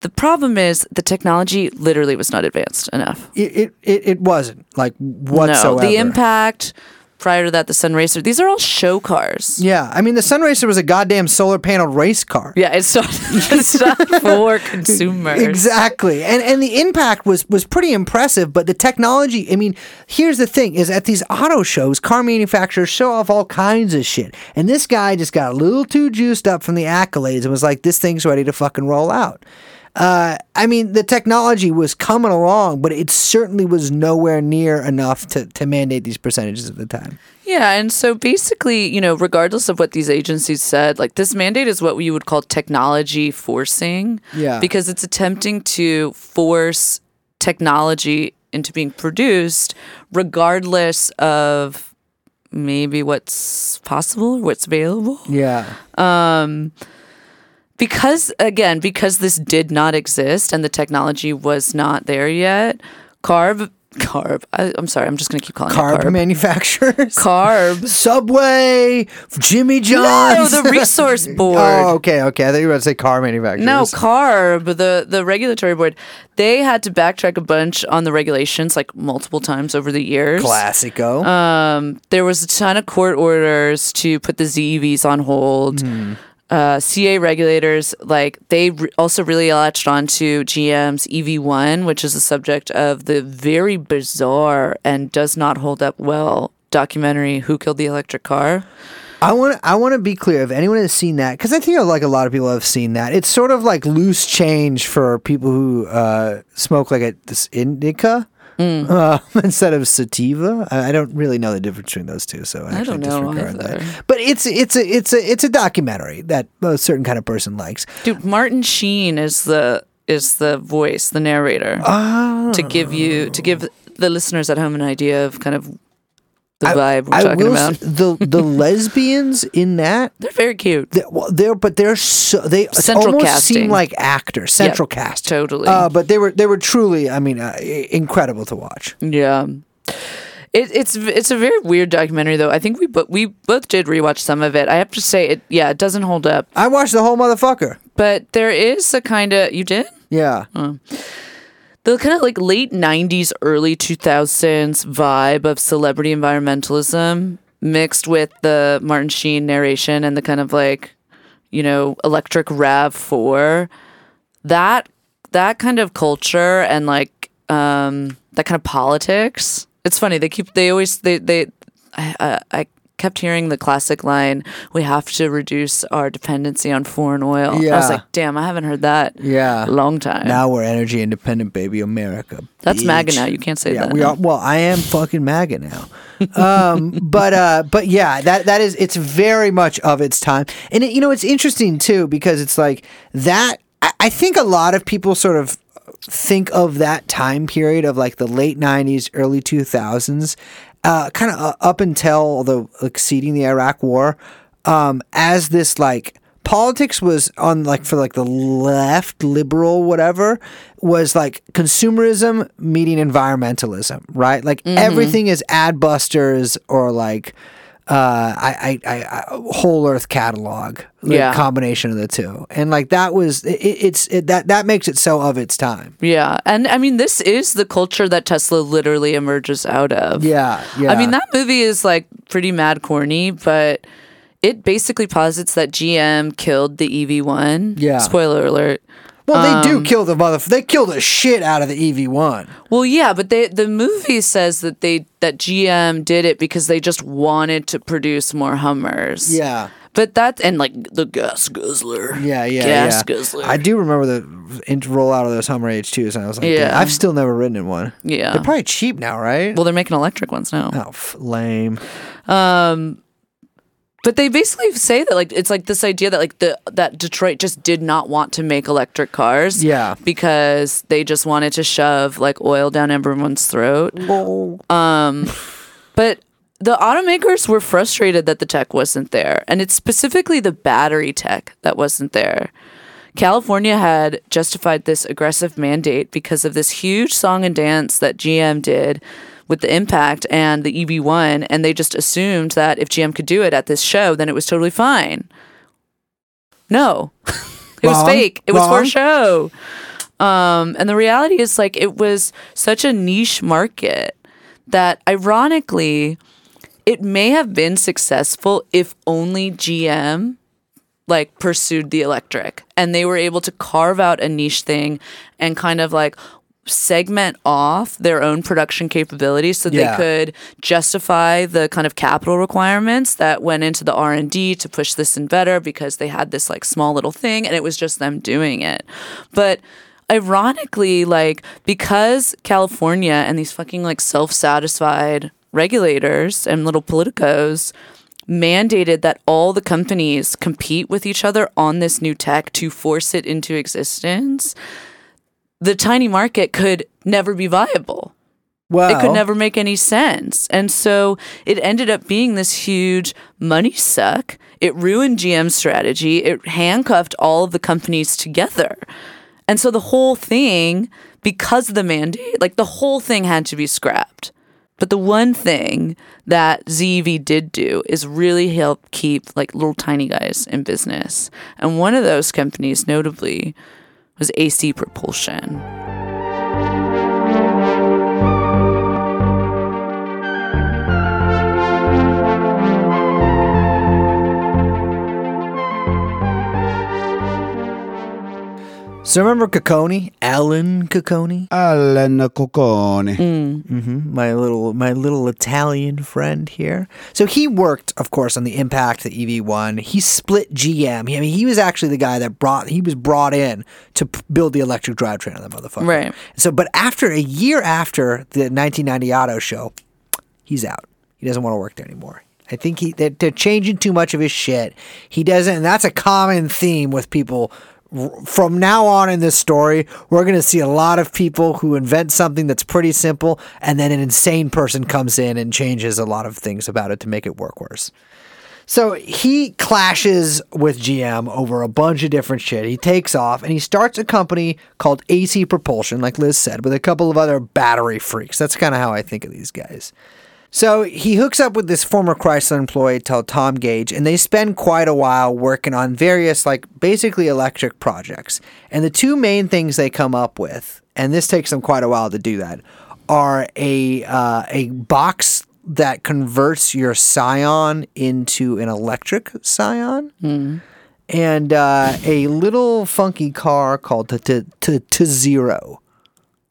The problem is the technology literally was not advanced enough. It wasn't, like, whatsoever. No, the Impact, prior to that, the Sunraycer, these are all show cars. Yeah, I mean, the Sunraycer was a goddamn solar panel race car. Yeah, it's not for consumers. Exactly. And the Impact was pretty impressive, but the technology, I mean, here's the thing, is at these auto shows, car manufacturers show off all kinds of shit. And this guy just got a little too juiced up from the accolades and was like, this thing's ready to fucking roll out. I mean, the technology was coming along, but it certainly was nowhere near enough to mandate these percentages at the time. Yeah, and so basically, regardless of what these agencies said, like this mandate is what we would call technology forcing. Yeah. Because it's attempting to force technology into being produced regardless of maybe what's possible, what's available. Yeah. Because this did not exist and the technology was not there yet, CARB Carb. I'm sorry. I'm just going to keep calling it carb. Carb manufacturers? Carb. Subway. Jimmy John's. No, the resource board. Oh, okay, okay. I thought you were about to say car manufacturers. No, carb, the regulatory board. They had to backtrack a bunch on the regulations, like, multiple times over the years. Classico. There was a ton of court orders to put the ZEVs on hold. Mm. CA regulators, like, they also really latched onto GM's EV1, which is the subject of the very bizarre and does not hold up well documentary "Who Killed the Electric Car." I want to be clear if anyone has seen that, because I think like a lot of people have seen that. It's sort of like loose change for people who smoke like this indica. Mm. Instead of sativa. I don't really know the difference between those two, so I actually disregard that. But it's a documentary that a certain kind of person likes. Dude, Martin Sheen is the voice, the narrator, to give the listeners at home an idea of kind of the vibe we're talking about. The lesbians in that, they're very cute. They central almost casting. Seem like actors. Central cast, totally. But they were truly, I mean, incredible to watch. Yeah, it's a very weird documentary though. I think we both did rewatch some of it. I have to say it. Yeah, it doesn't hold up. I watched the whole motherfucker. But there is a kind of you did. Yeah. Oh. The kind of like late 90s, early 2000s vibe of celebrity environmentalism mixed with the Martin Sheen narration and the kind of like, you know, electric RAV4. That kind of culture and like that kind of politics. It's funny. I kept hearing the classic line, "We have to reduce our dependency on foreign oil." Yeah. I was like, damn, I haven't heard that in a long time. Now we're energy independent, baby, America. That's MAGA now. You can't say that. We are, well, I am fucking MAGA now. But yeah, that is, it's very much of its time. And it, you know, it's interesting too, because it's like that, I think a lot of people sort of think of that time period of like the late 90s, early 2000s, kind of up until, although exceeding the Iraq War, as this like politics was on like for like the left, liberal, whatever, was like consumerism meeting environmentalism, right? Like everything is ad busters or like whole earth catalog, like, combination of the two, and like that was that makes it so of its time. Yeah, and I mean this is the culture that Tesla literally emerges out of. Yeah, yeah. I mean that movie is like pretty mad corny, but it basically posits that GM killed the EV1. Yeah. Spoiler alert. Well, they do kill the motherfucker. They kill the shit out of the EV1. Well, yeah, but the movie says that that GM did it because they just wanted to produce more Hummers. Yeah. But that, and like the gas guzzler. Gas guzzler. I do remember the rollout of those Hummer H2s, and I was like, yeah, I've still never ridden in one. Yeah. They're probably cheap now, right? Well, they're making electric ones now. Oh, lame. But they basically say that like it's like this idea that like that Detroit just did not want to make electric cars, because they just wanted to shove like oil down everyone's throat. Whoa. But the automakers were frustrated that the tech wasn't there, and it's specifically the battery tech that wasn't there. California had justified this aggressive mandate because of this huge song and dance that GM did with the Impact and the EV1, and they just assumed that if GM could do it at this show, then it was totally fine. No. It was fake. It was for a show. And the reality is, like, it was such a niche market that, ironically, it may have been successful if only GM, like, pursued the electric. And they were able to carve out a niche thing and kind of, like, segment off their own production capabilities so they could justify the kind of capital requirements that went into the R&D to push this in better, because they had this like small little thing and it was just them doing it. But ironically, like, because California and these fucking like self-satisfied regulators and little politicos mandated that all the companies compete with each other on this new tech to force it into existence, the tiny market could never be viable. Wow. It could never make any sense. And so it ended up being this huge money suck. It ruined GM's strategy. It handcuffed all of the companies together. And so the whole thing because of the mandate, like the whole thing had to be scrapped. But the one thing that ZEV did do is really help keep like little tiny guys in business. And one of those companies notably was AC Propulsion. So remember Cocconi? Alan Cocconi? Alan Cocconi. Mm-hmm. My little Italian friend here. So he worked, of course, on the Impact, the EV1. He split GM. I mean, he was actually the guy that was brought in to build the electric drivetrain on that motherfucker. Right. So, but after a year after the 1990 auto show, he's out. He doesn't want to work there anymore. I think they're changing too much of his shit. He doesn't, and that's a common theme with people. From now on in this story, we're going to see a lot of people who invent something that's pretty simple, and then an insane person comes in and changes a lot of things about it to make it work worse. So he clashes with GM over a bunch of different shit. He takes off, and he starts a company called AC Propulsion, like Liz said, with a couple of other battery freaks. That's kind of how I think of these guys. So he hooks up with this former Chrysler employee, Tom Gage, and they spend quite a while working on various, like, basically electric projects. And the two main things they come up with, and this takes them quite a while to do that, are a box that converts your Scion into an electric Scion, and a little funky car called the Tzero.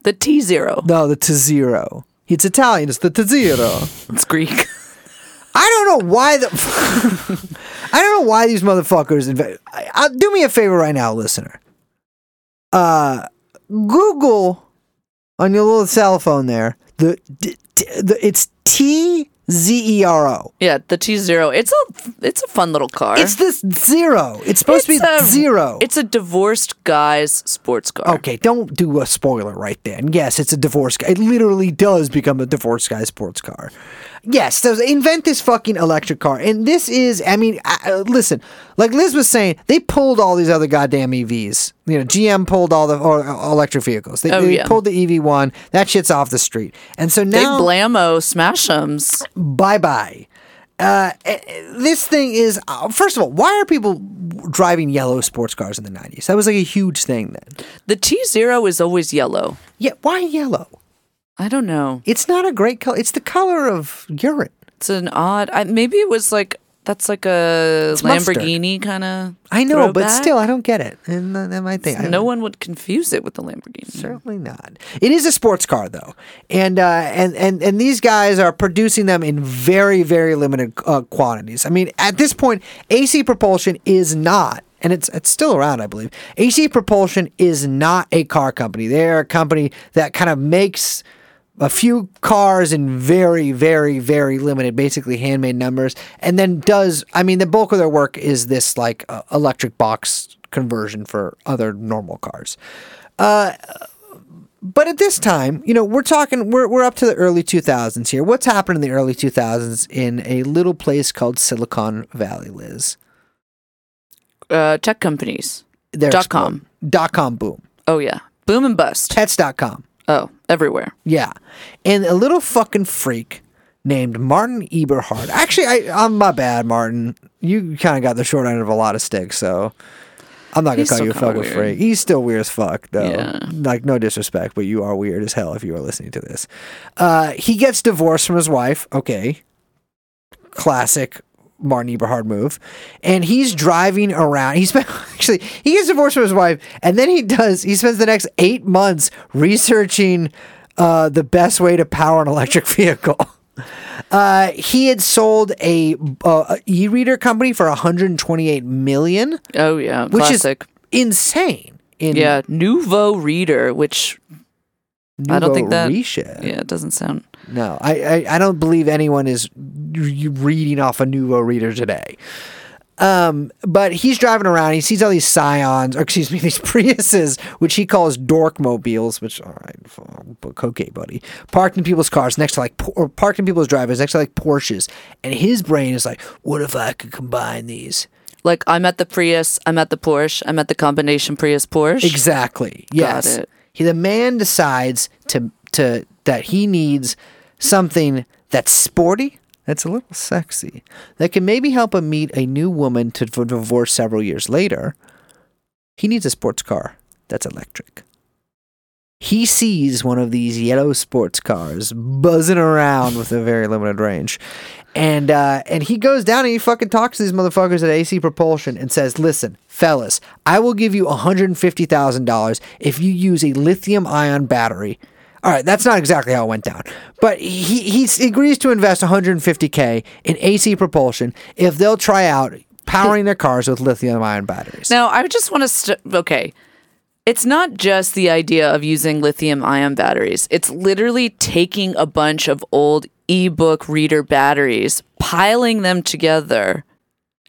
The Tzero. No, the Tzero. It's Italian. It's the Tzero. It's Greek. I don't know why these motherfuckers do me a favor right now, listener. Google on your little cell phone there. It's Tzero. Yeah, the Tzero. It's a fun little car. It's this Tzero. It's supposed to be Tzero. It's a divorced guy's sports car. Okay, don't do a spoiler right there. And yes, it's a divorced guy. It literally does become a divorced guy's sports car. Yes, so they invent this fucking electric car. And this is, I mean, listen, like Liz was saying, they pulled all these other goddamn EVs. You know, GM pulled all the electric vehicles. They pulled the EV1. That shit's off the street. And so now... They blammo smash-ems. Bye-bye. This thing is... first of all, why are people driving yellow sports cars in the 90s? That was like a huge thing then. The Tzero is always yellow. Yeah, why yellow? I don't know. It's not a great color. It's the color of urine. It's an odd... maybe it was like... That's like a Lamborghini kind of. I know, throwback. But still, I don't get it. And that my thing. No one would confuse it with the Lamborghini. Certainly not. It is a sports car, though, and these guys are producing them in very, very limited quantities. I mean, at this point, AC Propulsion is not. And it's still around, I believe. AC Propulsion is not a car company. They're a company that kind of makes a few cars in very, very, very limited, basically handmade numbers, and then the bulk of their work is this, like, electric box conversion for other normal cars. But at this time, you know, we're up to the early 2000s here. What's happened in the early 2000s in a little place called Silicon Valley, Liz? Tech companies. .com. .com boom. Oh, yeah. Boom and bust. Pets.com. Oh, everywhere. Yeah. And a little fucking freak named Martin Eberhard. Actually, I'm my bad, Martin. You kind of got the short end of a lot of sticks, so I'm not going to call you a fucking freak. He's still weird as fuck, though. Yeah. Like, no disrespect, but you are weird as hell if you are listening to this. He gets divorced from his wife. Okay. Classic Martin Eberhard move. And he's driving around. He gets divorced from his wife, and then he spends the next 8 months researching the best way to power an electric vehicle. He had sold a e-reader company for $128 million. Oh, yeah. Classic. Which is insane. Yeah. Nuvo Reader, which... Nuvo I don't think that... Risha. Yeah, it doesn't sound... No, I don't believe anyone is reading off a Nuvo Reader today. But he's driving around. He sees all these these Priuses, which he calls dork mobiles, which, all right, okay, buddy. Parked in people's cars next to parked in people's driveways next to like Porsches. And his brain is like, what if I could combine these? Like, I'm at the Prius, I'm at the Porsche, I'm at the combination Prius Porsche. Exactly. Yes. Got it. The man decides to that he needs something that's sporty, that's a little sexy, that can maybe help him meet a new woman to divorce several years later. He needs a sports car that's electric. He sees one of these yellow sports cars buzzing around with a very limited range. And he goes down and he fucking talks to these motherfuckers at AC Propulsion and says, listen, fellas, I will give you $150,000 if you use a lithium-ion battery. All right, that's not exactly how it went down. But he agrees to invest $150K in AC Propulsion if they'll try out powering their cars with lithium-ion batteries. Now, I just want to... Okay. It's not just the idea of using lithium-ion batteries. It's literally taking a bunch of old ebook reader batteries, piling them together,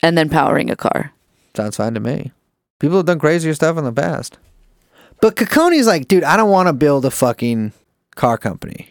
and then powering a car. Sounds fine to me. People have done crazier stuff in the past. But Cocconi's like, dude, I don't want to build a fucking car company.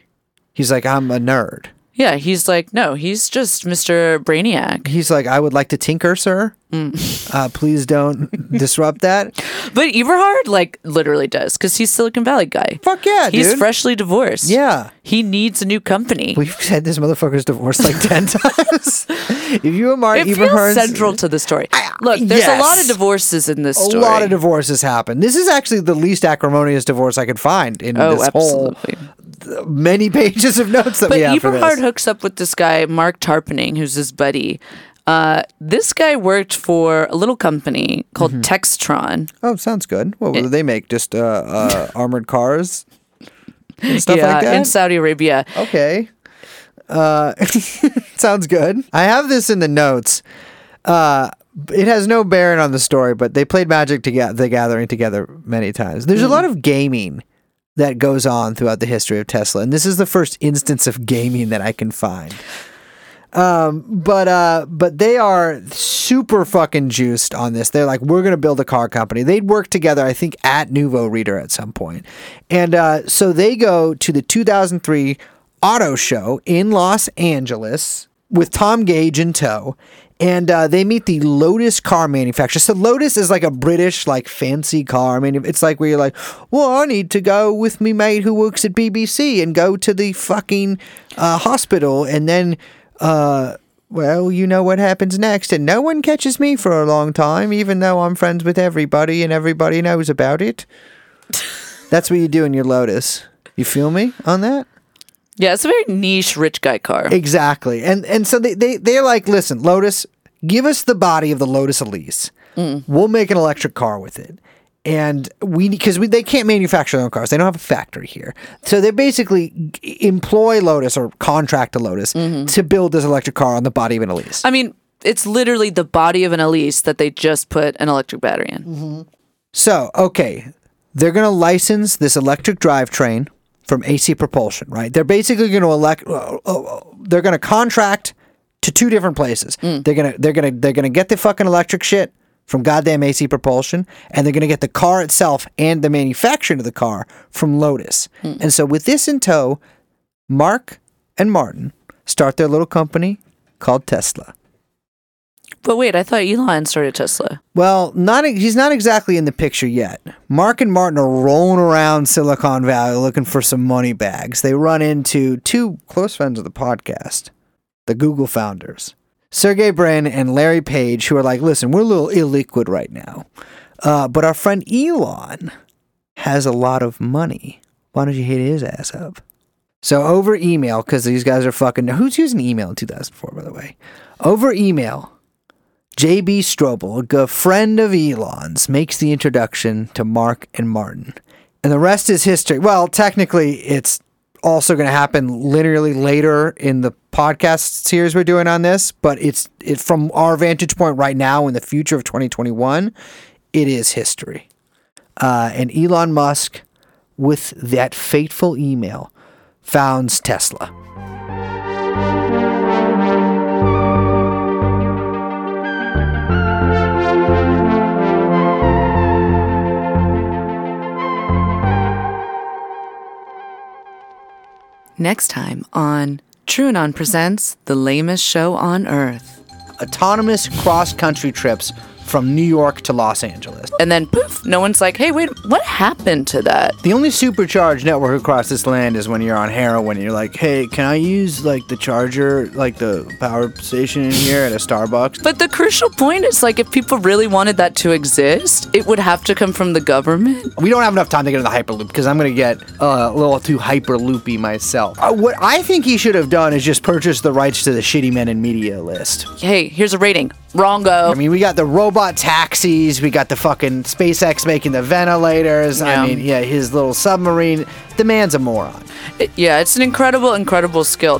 He's like, I'm a nerd. Yeah, he's like, no, he's just Mr. Brainiac. He's like, I would like to tinker, sir. Please don't disrupt that. But Eberhard, like, literally does, because he's Silicon Valley guy. Fuck yeah, he's dude. He's freshly divorced. Yeah. He needs a new company. We've had this motherfucker's divorced like 10 times. If you are it Eberhard's... feels central to the story. Look, there's a lot of divorces in this story. A lot of divorces happen. This is actually the least acrimonious divorce I could find in this whole... many pages of notes that we have for this. But Eberhard hooks up with this guy, Mark Tarpening, who's his buddy. This guy worked for a little company called Textron. Oh, sounds good. What do they make? Just armored cars and stuff like that? In Saudi Arabia. Okay. Sounds good. I have this in the notes. It has no bearing on the story, but they played Magic the Gathering together many times. There's a lot of gaming that goes on throughout the history of Tesla. And this is the first instance of gaming that I can find. But they are super fucking juiced on this. They're like, we're going to build a car company. They'd work together, I think, at Nuvo Reader at some point. And so they go to the 2003 auto show in Los Angeles with Tom Gage in tow. And they meet the Lotus car manufacturer. So Lotus is like a British, like, fancy car. I mean, it's like where you're like, well, I need to go with me mate who works at BBC and go to the fucking hospital. And then, well, you know what happens next. And no one catches me for a long time, even though I'm friends with everybody and everybody knows about it. That's what you do in your Lotus. You feel me on that? Yeah, it's a very niche rich guy car. Exactly. And so they're like, listen, Lotus, give us the body of the Lotus Elise. We'll make an electric car with it. And because they can't manufacture their own cars. They don't have a factory here. So they basically employ Lotus or contract to Lotus to build this electric car on the body of an Elise. I mean, it's literally the body of an Elise that they just put an electric battery in. So, okay, they're going to license this electric drivetrain from AC Propulsion, right? They're basically going to they're going to contract to two different places. They're going to get the fucking electric shit from goddamn AC Propulsion, and they're going to get the car itself and the manufacturing of the car from Lotus. And so with this in tow, Mark and Martin start their little company called Tesla. But wait, I thought Elon started Tesla. Well, he's not exactly in the picture yet. Mark and Martin are rolling around Silicon Valley looking for some money bags. They run into two close friends of the podcast, the Google founders, Sergey Brin and Larry Page, who are like, listen, we're a little illiquid right now, but our friend Elon has a lot of money. Why don't you hit his ass up? So over email, because these guys are fucking... Who's using email in 2004, by the way? Over email... J.B. Strobel, a friend of Elon's, makes the introduction to Mark and Martin. And the rest is history. Well, technically, it's also going to happen literally later in the podcast series we're doing on this, but it's from our vantage point right now in the future of 2021, it is history. And Elon Musk, with that fateful email, founds Tesla. Next time on Truanon Presents The Lamest Show on Earth. Autonomous cross-country trips from New York to Los Angeles. And then poof, no one's like, hey, wait, what happened to that? The only supercharged network across this land is when you're on heroin and you're like, hey, can I use like the charger, like the power station in here at a Starbucks? But the crucial point is like, if people really wanted that to exist, it would have to come from the government. We don't have enough time to get into the Hyperloop because I'm going to get a little too Hyperloopy myself. What I think he should have done is just purchase the rights to the shitty men in media list. Hey, here's a rating. Wrongo. I mean, we got the robot taxis. We got the fucking SpaceX making the ventilators. Yeah. I mean, yeah, his little submarine. The man's a moron. It's an incredible, incredible skill.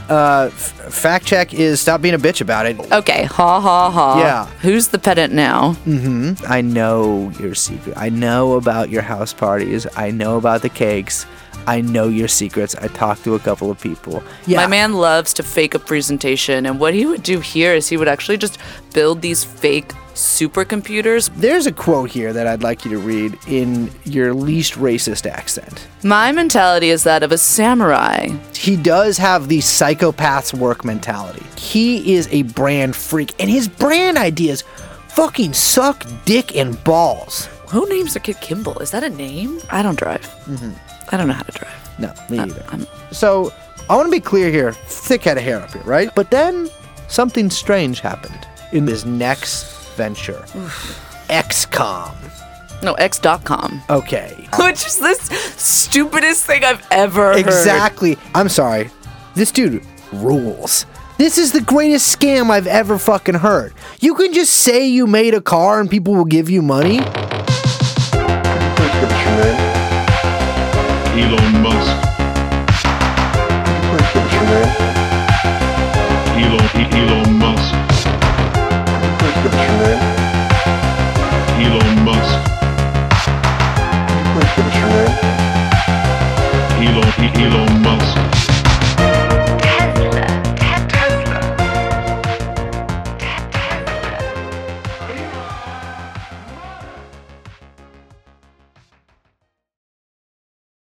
Fact check is stop being a bitch about it. Okay, ha ha ha. Yeah. Who's the pedant now? Mm-hmm. I know your secret. I know about your house parties. I know about the cakes. I know your secrets. I talked to a couple of people. Yeah. My man loves to fake a presentation, and what he would do here is he would actually just build these fake supercomputers. There's a quote here that I'd like you to read in your least racist accent. My mentality is that of a samurai. He does have the psychopath's work mentality. He is a brand freak, and his brand ideas fucking suck dick and balls. Who names their kid Kimbal? Is that a name? I don't drive. Mm-hmm. I don't know how to drive. No, me either. So, I want to be clear here. Thick head of hair up here, right? But then, something strange happened in this next venture. x.com. No, x.com. Okay. Which is this stupidest thing I've ever heard. Exactly. I'm sorry. This dude rules. This is the greatest scam I've ever fucking heard. You can just say you made a car and people will give you money. Elon Musk.